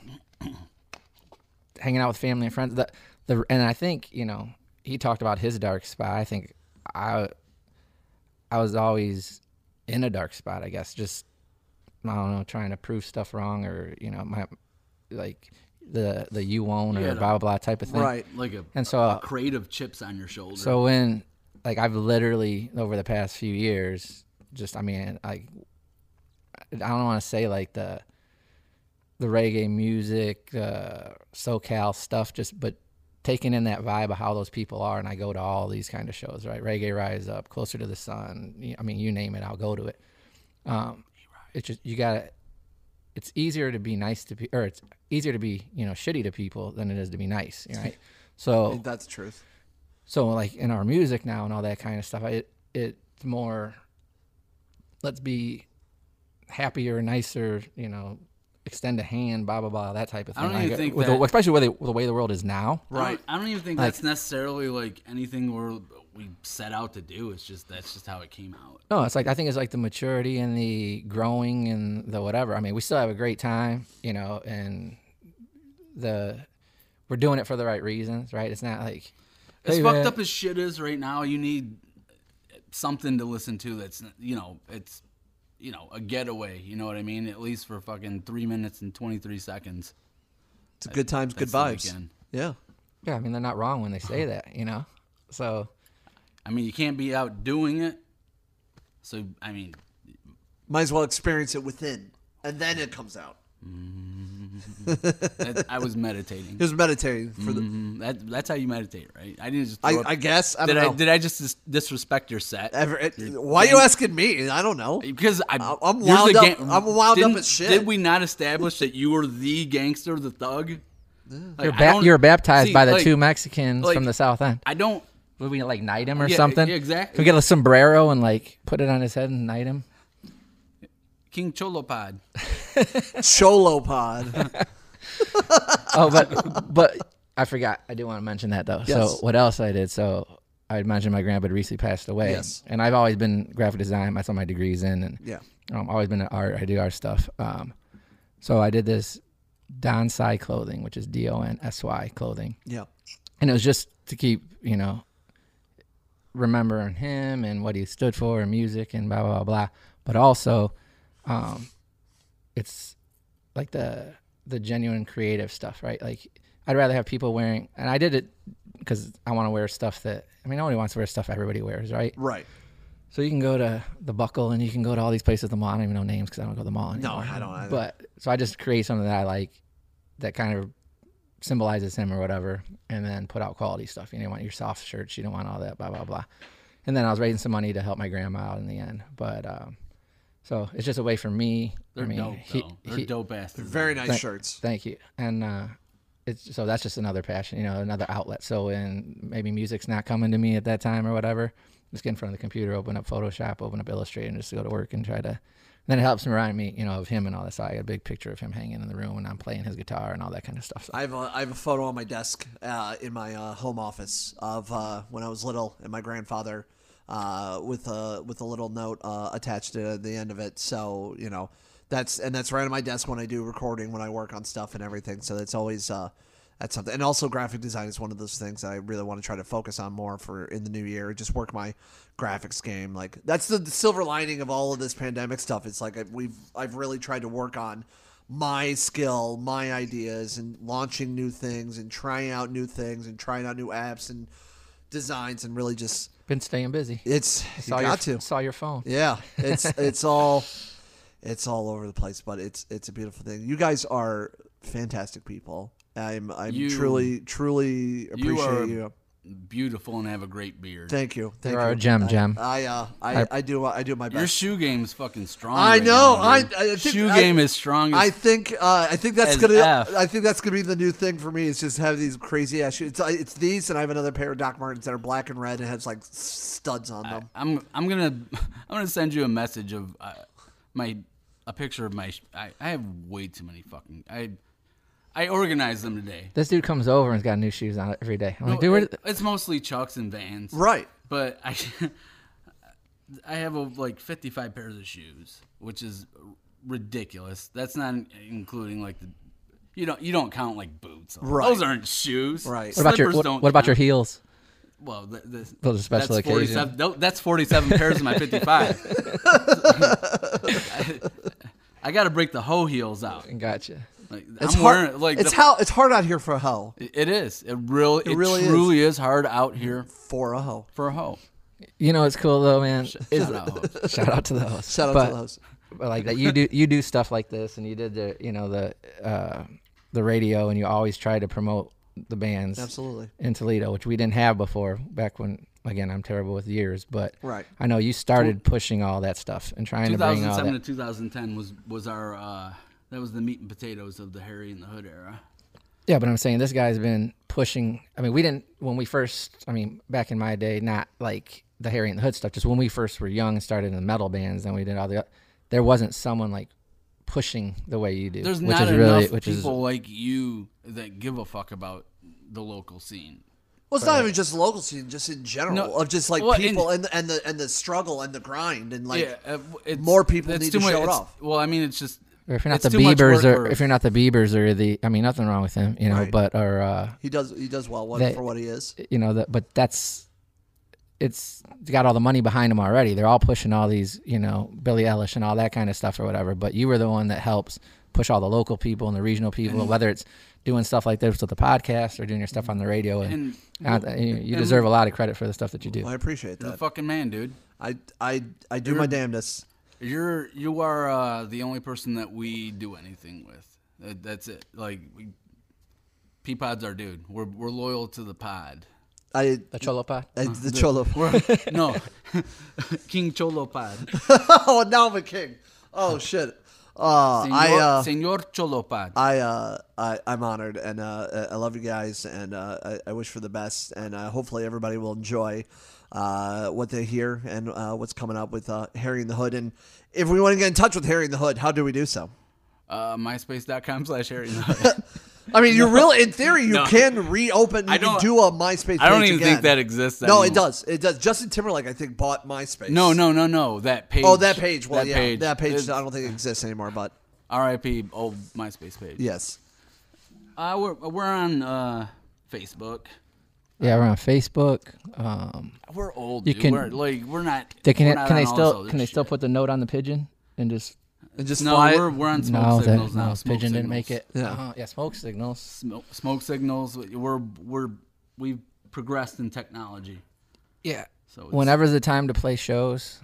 hanging out with family and friends. The the and I think, you know, he talked about his dark spot. I think I I was always in a dark spot. I guess just I don't know, trying to prove stuff wrong or you know my. Like the the you own or yeah, blah blah blah type of thing, right? Like a and so a, a crate of chips on your shoulder. So when like I've literally over the past few years, just I mean I I don't want to say like the the reggae music, uh, SoCal stuff, just but taking in that vibe of how those people are, and I go to all these kind of shows, right? Reggae Rise Up, Closer to the Sun. I mean, you name it, I'll go to it. Um, it's just you gotta. It's easier to be nice to people, or it's easier to be, you know, shitty to people than it is to be nice, right? So that's the truth. So like in our music now and all that kind of stuff, it it's more, let's be happier, nicer, you know, extend a hand, blah blah blah, that type of thing. I don't even like, think with that, the, especially with the, with the way the world is now, right? I don't, I don't even think like, that's necessarily like anything we're, we set out to do. It's just that's just how it came out. No, it's like I think it's like the maturity and the growing and the whatever. I mean, we still have a great time, you know, and the we're doing it for the right reasons, right? It's not like as hey, fucked man. Up as shit is right now. You need something to listen to that's you know it's. You know, a getaway, you know what I mean? At least for fucking three minutes and twenty-three seconds. It's that, good times, good vibes. Yeah. Yeah, I mean, they're not wrong when they say that, you know? So. I mean, you can't be out doing it. So, I mean. Might as well experience it within. And then it comes out. Mm-hmm. that, I was meditating. Just meditating for mm-hmm. the. That, that's how you meditate, right? I didn't just. Throw I, up. I guess. I don't did know. I did I just dis- disrespect your set? Ever, it, your why game? Are you asking me? I don't know. Because I, I'm wound up. Gang- I'm wound up as shit. Did we not establish that you were the gangster, the thug? Yeah. Like, you're, ba- you're baptized see, by the like, two Mexicans like, from the South End. I don't. Would we like knight him or yeah, something? Yeah, exactly. Could we get a sombrero and like put it on his head and knight him? King Cholopod. Cholopod. Oh, but but I forgot. I do want to mention that though. Yes. So what else I did? So I mentioned my grandpa recently passed away. Yes. And I've always been graphic design. That's what my degree's in. And yeah, I've um, always been in art. I do art stuff. Um, so I did this Don Cy clothing, which is D O N S Y clothing. Yeah. And it was just to keep, you know, remembering him and what he stood for and music and blah blah blah. But also. Um, it's like the the genuine creative stuff, right? Like I'd rather have people wearing, and I did it because I want to wear stuff that, I mean, nobody wants to wear stuff everybody wears, right? Right. So you can go to the Buckle and you can go to all these places at the mall. I don't even know names because I don't go to the mall anymore. No, I don't either. But so I just create something that I like that kind of symbolizes him or whatever, and then put out quality stuff. You don't want your soft shirts. You don't want all that, blah, blah, blah. And then I was raising some money to help my grandma out in the end. But, um, so it's just a way for me. They're I mean, dope, he, though. They're he, dope ass. They're very nice th- shirts. Thank you. And uh, it's so that's just another passion, you know, another outlet. So when maybe music's not coming to me at that time or whatever, just get in front of the computer, open up Photoshop, open up Illustrator, and just go to work and try to. And then it helps me remind me, you know, of him and all that. So I got a big picture of him hanging in the room and I'm playing his guitar and all that kind of stuff. So. I have a, I have a photo on my desk uh, in my uh, home office of uh, when I was little and my grandfather. Uh, with a with a little note uh, attached to the end of it, so you know that's and that's right on my desk when I do recording, when I work on stuff and everything. So that's always uh, that's something. And also, graphic design is one of those things that I really want to try to focus on more for in the new year. Just work my graphics game. Like that's the, the silver lining of all of this pandemic stuff. It's like we've I've really tried to work on my skill, my ideas, and launching new things and trying out new things and trying out new apps and designs and really just. Been staying busy. It's you saw got your, to saw your phone. Yeah, it's it's all it's all over the place, but it's it's a beautiful thing. You guys are fantastic people. I'm I'm you, truly truly appreciate you. Are you. Beautiful and have a great beard. Thank you. Thank You're you. Our gem, gem. I I, uh, I I I do I do my best. Your shoe game is fucking strong. I right know. Now, I, I think, shoe I, game is strong. As I think uh, I think that's gonna F. I think that's gonna be the new thing for me. Is just have these crazy ass shoes. It's, it's these, and I have another pair of Doc Martens that are black and red and has like studs on them. I, I'm I'm gonna I'm gonna send you a message of uh, my a picture of my. I, I have way too many fucking. I. I organized them today. This dude comes over and's got new shoes on every day. I'm no, like, dude, where did... It's mostly Chucks and Vans. Right. But I I have a, like fifty-five pairs of shoes, which is ridiculous. That's not including like the you don't you don't count like boots. Right. Those aren't shoes. Right. What about your what, what about your heels? Well, the, the, those are special that's occasion. forty-seven, that's forty-seven pairs of my fifty-five. I, I got to break the hoe heels out. Gotcha. Like, it's I'm hard. Wearing, like, it's the, how it's hard out here for a hoe. It is. It really. It, it really truly is. is hard out here for a hoe. For a hoe. You know it's cool though, man. Shout, is, out, shout out to the hoes. Shout out but, to the hoes. But like that, you do you do stuff like this, and you did the you know the uh, the radio, and you always try to promote the bands. Absolutely. In Toledo, which we didn't have before back when. Again, I'm terrible with years, but right. I know you started pushing all that stuff and trying to bring all that. two thousand seven to two thousand ten was was our. Uh, That was the meat and potatoes of the Harry and the Hood era. Yeah, but I'm saying this guy's been pushing. I mean, we didn't, when we first, I mean, back in my day, not like the Harry and the Hood stuff, just when we first were young and started in the metal bands, then we did all the, there wasn't someone like pushing the way you do. There's which not is enough really, which people is, like you that give a fuck about the local scene. Well, it's but, not even just the local scene, just in general, no, of just like well, people and, and, the, and the and the struggle and the grind and like yeah, more people need to much, show it off. Well, I mean, it's just. Or if you're not it's the Biebers, or, or if you're not the Biebers, or the I mean, nothing wrong with him, you know. Right. But or uh, he does he does well one they, for what he is, you know. The, but that's it's got all the money behind him already. They're all pushing all these, you know, Billie Eilish and all that kind of stuff or whatever. But you were the one that helps push all the local people and the regional people, and, whether it's doing stuff like this with the podcast or doing your stuff on the radio. And, and, and you, you and, deserve a lot of credit for the stuff that you do. Well, I appreciate that. You're the fucking man, dude. I I I do you're, my damnedest. You're you are uh, the only person that we do anything with. That's it. Like, we, Peapod's our dude. We're we're loyal to the pod. I, the Cholo Pod? I, the, the Cholo Pod. No. King Cholo Pod. Oh, now I'm a king. Oh, shit. Uh, Senor, I, uh, Senor Cholo Pod. I, uh, I, I'm honored, and uh, I love you guys, and uh, I, I wish for the best, and uh, hopefully everybody will enjoy uh, what they hear and uh, what's coming up with uh, Harry and the Hood. And if we want to get in touch with Harry and the Hood, how do we do so? Uh, MySpace.com slash Harry and the Hood. I mean, you no. really, in theory, you no. can reopen, you can do a MySpace page I don't even again. think that exists. No, anymore. it does. It does. Justin Timberlake, I think, bought MySpace. No, no, no, no. That page. Oh, that page. Well, that yeah, page. that page. It's, I don't think it exists anymore, but. R I P old MySpace page. Yes. Uh, we're, we're on uh, Facebook. Yeah, we're on Facebook. Um, we're old, you dude. Can, we're, like, we're not. They can we're not can they still Can they still put the note on the pigeon and just. And just no, we're, we're on smoke no, signals that, now. No, smoke pigeon signals. Didn't make it. Yeah, uh-huh. yeah smoke signals. Smoke, smoke signals. We're we're we've progressed in technology. Yeah. So whenever's the time to play shows,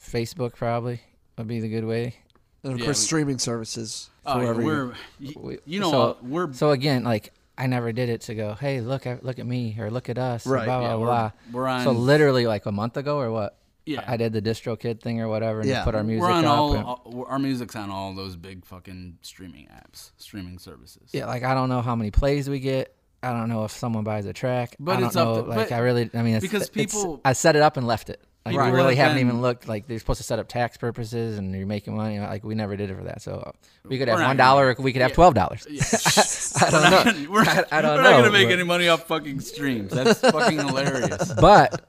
Facebook probably would be the good way. And of yeah, course, we, streaming services. Oh, yeah, we're you, we, you know so, we're so again like I never did it to go. Hey, look look at me or look at us. Right. Blah yeah, blah we're, blah. We're on. So literally like a month ago or what? Yeah, I did the DistroKid thing or whatever, and yeah. put our music We're on up. All, all, our music's on all those big fucking streaming apps, streaming services. Yeah, like I don't know how many plays we get. I don't know if someone buys a track. But I don't it's know, up to, like I really, I mean, it's, because people, it's, I set it up and left it. Like we really haven't been, even looked. Like they're supposed to set up tax purposes, and you're making money. Like we never did it for that. So we could have one dollar, or we could have twelve dollars. Yeah. I don't know. Gonna, we're I, I don't we're know, not gonna make but, any money off fucking streams. That's fucking hilarious. But.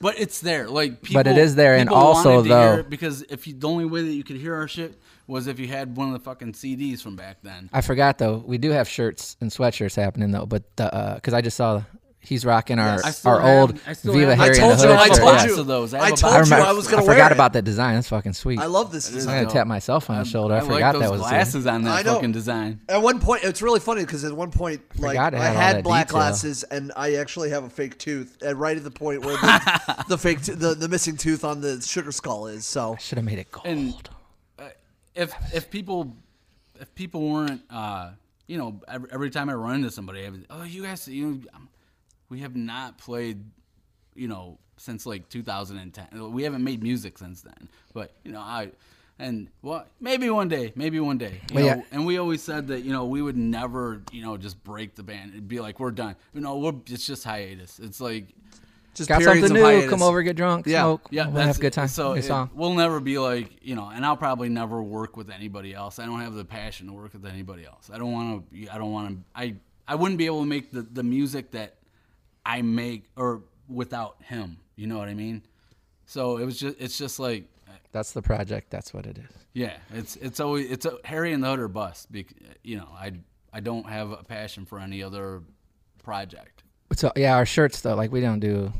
But it's there, like people. But it is there, and also to though, hear it because if you, the only way that you could hear our shit was if you had one of the fucking C Ds from back then. I forgot though, we do have shirts and sweatshirts happening though, but because uh, I just saw he's rocking our yes, our have, old Viva Harry and the Hood. I told you, I told you, those. I, I told I, remember, you I was gonna. I forgot wear about it. That design. That's fucking sweet. I love this design. I'm gonna tap myself on the shoulder. I, I forgot like that was glasses there. On that fucking design. At one point, it's really funny because at one point, like I, I had black detail. glasses and I actually have a fake tooth. And right at the point where the, the fake, t- the the missing tooth on the sugar skull is. So I should have made it gold. And, uh, if if people if people weren't, uh, you know, every, every time I run into somebody, I would, oh, you guys, you know. I'm, We have not played, you know, since like two thousand ten. We haven't made music since then. But, you know, I, and well, maybe one day, maybe one day. You know, yeah. And we always said that, you know, we would never, you know, just break the band. It'd be like, we're done. You know, we're, it's just hiatus. It's like, just got something new. Hiatus. Come over, get drunk, yeah. smoke. Yeah, we'll that's, have a good time. So good it, we'll never be like, you know, and I'll probably never work with anybody else. I don't have the passion to work with anybody else. I don't want to, I don't want to, I, I wouldn't be able to make the, the music that, I make or without him, you know what I mean? So it was just, it's just like that's the project. That's what it is. Yeah, it's it's always it's a Harry and the Hood or bust. Because, you know, I I don't have a passion for any other project. So yeah, our shirts though, like we don't do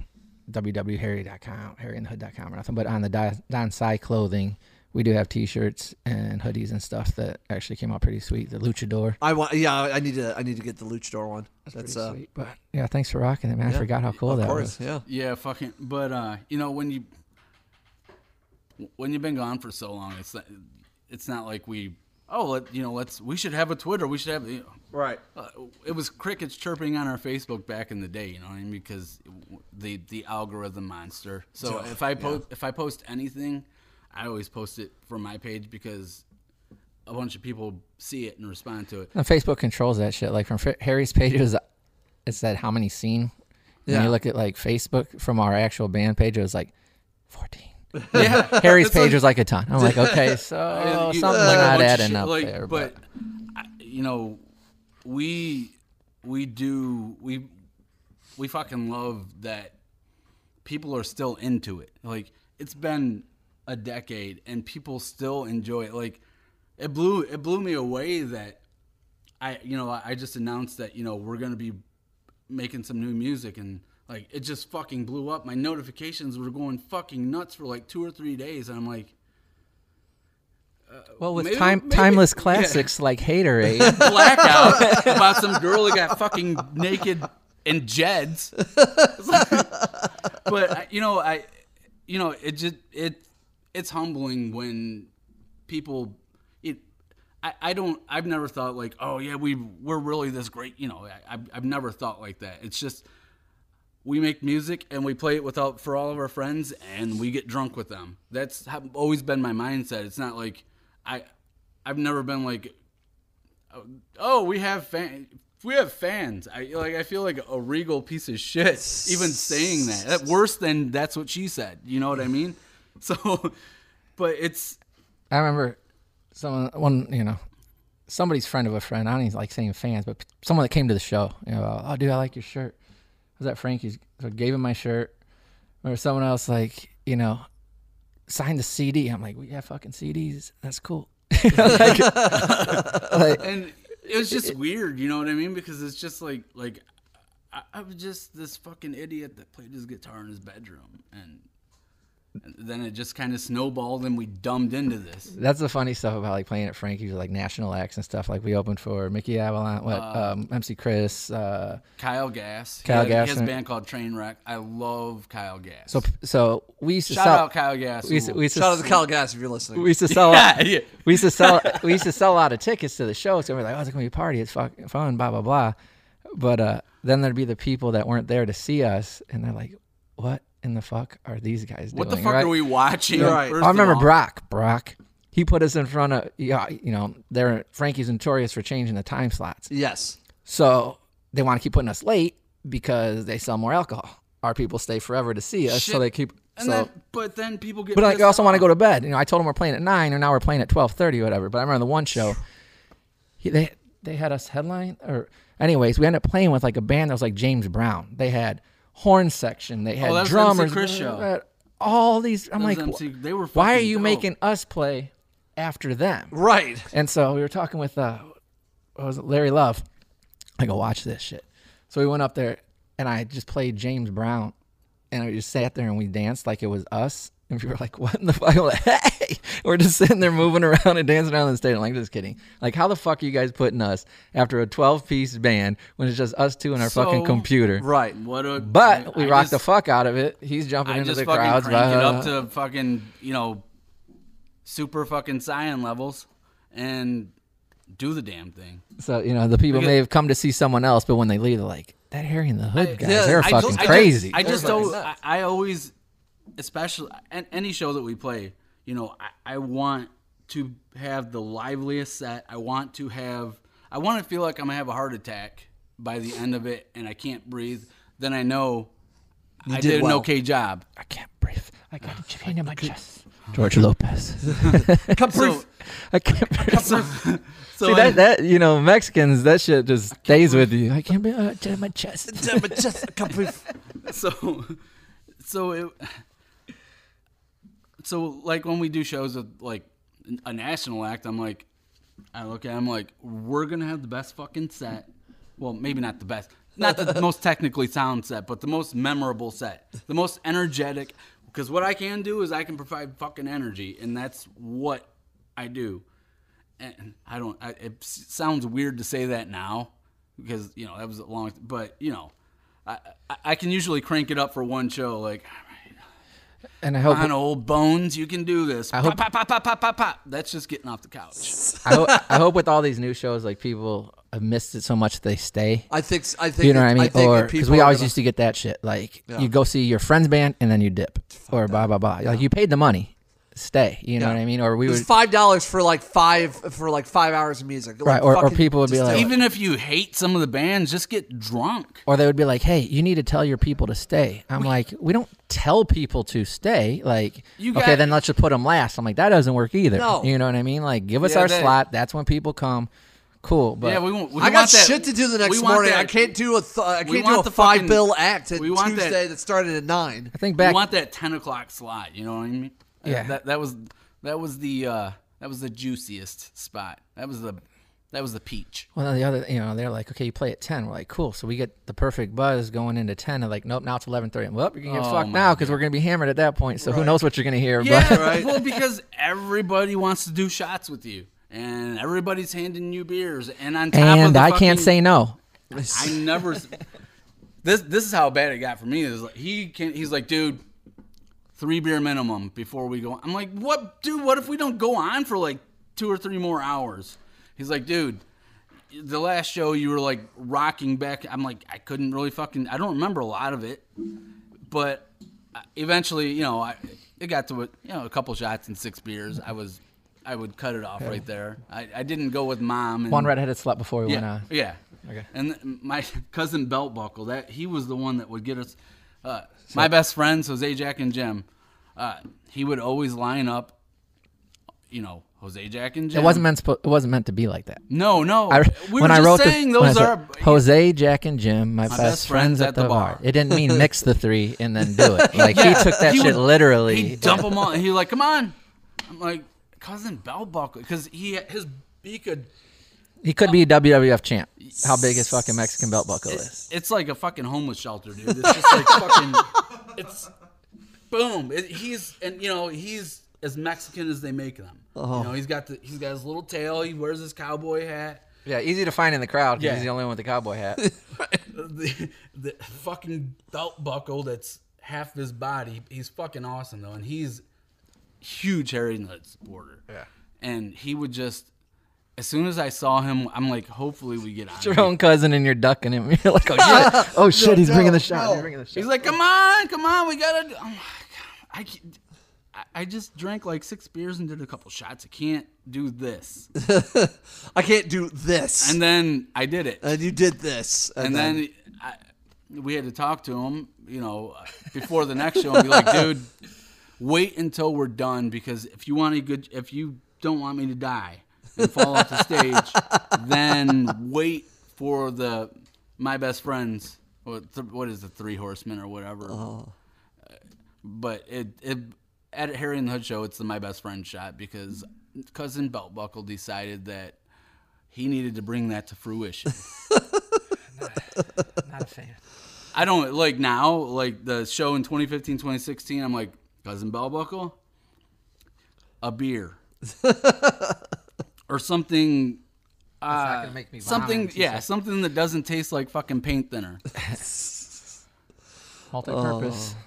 w w w dot harry dot com, harry and the hood dot com or nothing. But on the Don Cy clothing. We do have T-shirts and hoodies and stuff that actually came out pretty sweet. The Luchador. I want, yeah. I need to. I need to get the Luchador one. That's, That's pretty uh, sweet. But yeah, thanks for rocking it, man. Yeah, I forgot how cool of that course, was. Yeah. Yeah, fucking. But uh, you know, when you when you've been gone for so long, it's not, it's not like we. Oh, let, you know, let's. We should have a Twitter. We should have. You know, right. Uh, it was crickets chirping on our Facebook back in the day. You know what I mean? Because the the algorithm monster. So if I post yeah. if I post anything. I always post it from my page because a bunch of people see it and respond to it. And Facebook controls that shit. Like from Harry's page, it was, it said how many seen. And yeah. you look at like Facebook from our actual band page, it was like fourteen. Yeah. Harry's page like, was like a ton. I'm like, okay, so something's not adding up like, there. But, but you know, we we do we we fucking love that people are still into it. Like it's been a decade and people still enjoy it. Like it blew it blew me away that I you know I just announced that you know we're gonna be making some new music and like it just fucking blew up. My notifications were going fucking nuts for like two or three days and I'm like uh, well with maybe, time maybe, timeless classics yeah. like Haterade Blackout about some girl who got fucking naked and Jeds but you know I you know it just it It's humbling when people, it, I, I don't, I've never thought like, oh yeah, we, we're really this great, you know, I, I've, I've never thought like that. It's just, we make music and we play it without for all of our friends and we get drunk with them. That's how, always been my mindset. It's not like I, I've never been like, oh, we have fan, we have fans. I like, I feel like a regal piece of shit even saying that. That worse than that's what she said. You know what I mean? So, but it's, I remember someone, one, you know, somebody's friend of a friend. I don't even like saying fans, but someone that came to the show, you know, oh, dude, I like your shirt. I was at Frankie's, so I gave him my shirt. Or someone else, like, you know, signed the C D. I'm like, we have fucking C Ds. That's cool. You know, like, like, and it was just it, weird, you know what I mean? Because it's just like, like I, I was just this fucking idiot that played his guitar in his bedroom, and. And then it just kind of snowballed and we dumbed into this. That's the funny stuff about like playing at Frankie's, like national acts and stuff. Like we opened for Mickey Avalon, what, uh, um, M C Chris, uh, Kyle Gass. Kyle he Gass. His band called Trainwreck. I love Kyle Gass. So, so we used to shout sell, out Kyle Gass. We used to, we used to, shout out to Kyle Gass if you're listening. We used to sell. Yeah, yeah. We used to sell. We used to sell a lot of tickets to the show. So we're like, oh, it's gonna be a party. It's fucking fun. Blah blah blah. But uh, then there'd be the people that weren't there to see us, and they're like, what in the fuck are these guys doing? What the fuck right? are we watching? Yeah. Right. I remember Brock. Brock. He put us in front of, yeah, you know, they're Frankie's notorious for changing the time slots. Yes. So they want to keep putting us late because they sell more alcohol. Our people stay forever to see us, Shit. so they keep. And so, then, but then people get. But like, I also want to go to bed. You know, I told them we're playing at nine, and now we're playing at twelve thirty, whatever. But I remember the one show, he, they they had us headline, or anyways, we ended up playing with like a band that was like James Brown. They had. Horn section. They had oh, drummers. Show. All these. I'm like, M C, they were why are you dope. making us play after them? Right. And so we were talking with uh, what was it, Larry Love. I go, watch this shit. So we went up there, and I just played James Brown, and I just sat there and we danced like it was us. And we were like, what in the fuck? I'm like, hey, we're just sitting there moving around and dancing around the stage. I'm like, just kidding. Like, how the fuck are you guys putting us after a twelve-piece band when it's just us two and our so, fucking computer? Right. What a, but we I rocked just, the fuck out of it. He's jumping I into the crowds. I just fucking cranked it up to fucking, you know, super fucking Scion levels and do the damn thing. So, you know, the people because, may have come to see someone else, but when they leave, they're like, that Harry in the Hood I, guys, yeah, they're I fucking just, crazy. I just, I just don't, I, I always... especially any show that we play, you know, I, I want to have the liveliest set. I want to have, I want to feel like I'm going to have a heart attack by the end of it and I can't breathe. Then I know you I did, did an well. okay job. I can't breathe. I got a pain in my chest. George Lopez. Come so, I can't breathe. So, so See, that, that, you know, Mexicans, that shit just stays breathe. with you. I can't breathe. I can't breathe. My chest. My chest. I can't breathe. So, so it... So, like, when we do shows with, like, a national act, I'm like, I look at him like, we're going to have the best fucking set. Well, maybe not the best. Not the most technically sound set, but the most memorable set. The most energetic. Because what I can do is I can provide fucking energy, and that's what I do. And I don't, I, it sounds weird to say that now, because, you know, that was a long, but, you know, I, I can usually crank it up for one show, like... And I hope on old bones, you can do this. I hope, pop, pop, pop, pop, pop, pop. That's just getting off the couch. I, hope, I hope with all these new shows, like people have missed it so much that they stay. I think I think you know what I mean, I or because we always gonna... used to get that shit. Like yeah. you go see your friend's band and then you dip, Fuck or blah blah blah. Yeah. Like you paid the money, stay. You know yeah. what I mean? Or we it was would five dollars for like five for like five hours of music. Like right? Or, or people would be like, even if you hate some of the bands, just get drunk. Or they would be like, hey, you need to tell your people to stay. I'm we, like, we don't. tell people to stay like you okay then let's just put them last. I'm like, that doesn't work either. No. You know what I mean? Like give us yeah, our they, slot. That's when people come. Cool, but yeah, we, won't, we I got that. shit to do the next morning. That. I can't do a th- I can't do a five fucking, bill act at we want Tuesday that. that started at nine. I think back we want that ten o'clock slot. You know what I mean? Yeah, that that was that was the uh, that was the juiciest spot. That was the that was the peach. Well, the other you know they're like, okay, you play at ten. We're like, cool. So we get the perfect buzz going into ten. And like, nope, now it's eleven thirty. Well, you're gonna get oh fucked now because we're gonna be hammered at that point. So right. who knows what you're gonna hear? Yeah, but. Right. Well, because everybody wants to do shots with you, and everybody's handing you beers, and on top and of the I fucking, can't say no. I never. this this is how bad it got for me. Is like he can he's like, dude, three beer minimum before we go on. I'm like, what, dude? What if we don't go on for like two or three more hours? He's like, dude, the last show you were like rocking back. I'm like, I couldn't really fucking, I don't remember a lot of it, but eventually, you know, I, it got to a, you know, a couple shots and six beers. I was, I would cut it off yeah. right there. I, I didn't go with mom. And, one redheaded slut before we yeah, went on. Yeah. Okay. And my cousin Belt Buckle, that he was the one that would get us. Uh, so, my best friends, Jose, Jack, and Jim. Uh, he would always line up, you know, Jose, Jack, and Jim. It wasn't meant. Spo- it wasn't meant to be like that. No, no. I, we when were I just wrote saying the, those said, are Jose, Jack, and Jim. My, my best, best friends, friends at, at the, the bar. bar. It didn't mean mix the three and then do it. Like yeah. he took that he shit would, literally. He dump them all. And he was like, come on. I'm like, cousin Bell Buckle, because he his he could. He could be a W W F champ. How big his fucking Mexican belt buckle it's, is. It's like a fucking homeless shelter, dude. It's just like fucking, it's, boom. It, he's, and you know, he's as Mexican as they make them. Oh. You know, he's got the, he's got his little tail. He wears his cowboy hat. Yeah, easy to find in the crowd because yeah. he's the only one with the cowboy hat. the, the fucking belt buckle that's half his body. He's fucking awesome, though. And he's huge hairy nut supporter. Yeah. And he would just... As soon as I saw him, I'm like, hopefully we get on. It's your own cousin and you're ducking him. You're like, oh, shit. Oh, shit, no, he's, no, bringing the shot. No. he's bringing the shot. He's like, come on, come on. We got to. Oh, my God. I, I just drank like six beers and did a couple shots. I can't do this. I can't do this. And then I did it. And you did this. And, and then, then I, we had to talk to him, you know, before the next show and be like, dude, wait until we're done because if you want a good, if you don't want me to die. And fall off the stage, then wait for the my best friends. What is the Three Horsemen or whatever? Oh. But it, it at Harry and the Hood show, it's the My Best Friend shot because cousin Belt Buckle decided that he needed to bring that to fruition. not, not a fan. I don't like now like the show in twenty fifteen, twenty sixteen. I'm like cousin Belt Buckle, a beer. Or something, uh, that's not gonna make me something, yeah, like. something that doesn't taste like fucking paint thinner. Multi-purpose. Oh.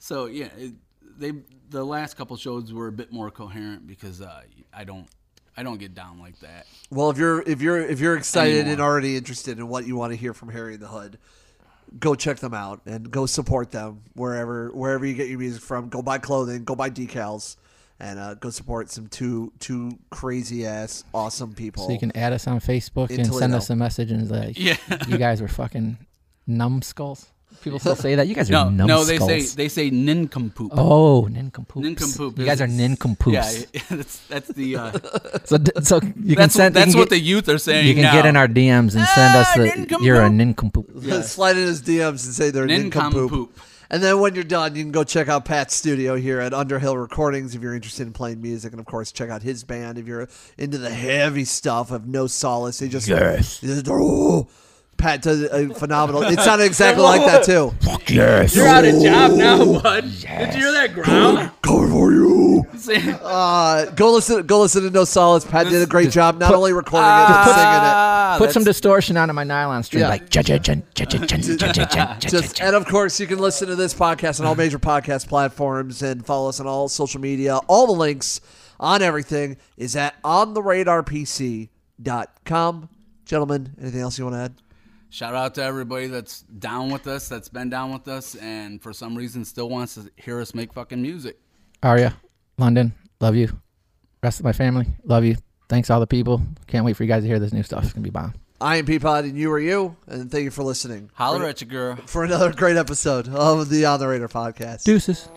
So yeah, it, they the last couple shows were a bit more coherent because uh, I don't, I don't get down like that. Well, if you're if you're if you're excited anymore. And already interested in what you want to hear from Harry and the Hood, go check them out and go support them wherever wherever you get your music from. Go buy clothing, go buy decals. And uh, go support some two two crazy ass awesome people. So you can add us on Facebook and send us a message and like, yeah. you guys were fucking numbskulls. People still say that you guys are no, numbskulls. No, they say they say nincompoop. Oh, nincompoops. Nincompoop. You guys are nincompoops. Yeah, that's that's the. Uh, so so you can send. That's what the youth are saying. You can get in our D Ms and send us that you're a nincompoop. Yeah. Slide in his D Ms and say they're nincompoop. And then when you're done, you can go check out Pat's studio here at Underhill Recordings if you're interested in playing music. And, of course, check out his band if you're into the heavy stuff of No Solace. They just, yes. They just oh. Pat does a phenomenal. It sounded exactly like that, too. Fuck yes. You're out of job now, bud. Yes. Did you hear that growl? Coming for you. uh, go, listen, go listen to No Solace. Pat this, did a great job not put, only recording uh, it, but singing it. Put some distortion onto my nylon string. Yeah. Like, just, and, of course, you can listen to this podcast on all major podcast platforms and follow us on all social media. All the links on everything is at on the radar p c dot com. Gentlemen, anything else you want to add? Shout out to everybody that's down with us, that's been down with us, and for some reason still wants to hear us make fucking music. Aria, London, love you. Rest of my family, love you. Thanks all the people. Can't wait for you guys to hear this new stuff. It's going to be bomb. I am Peapod, and you are you, and thank you for listening. Holler for, at your girl. For another great episode of the On the Radar podcast. Deuces.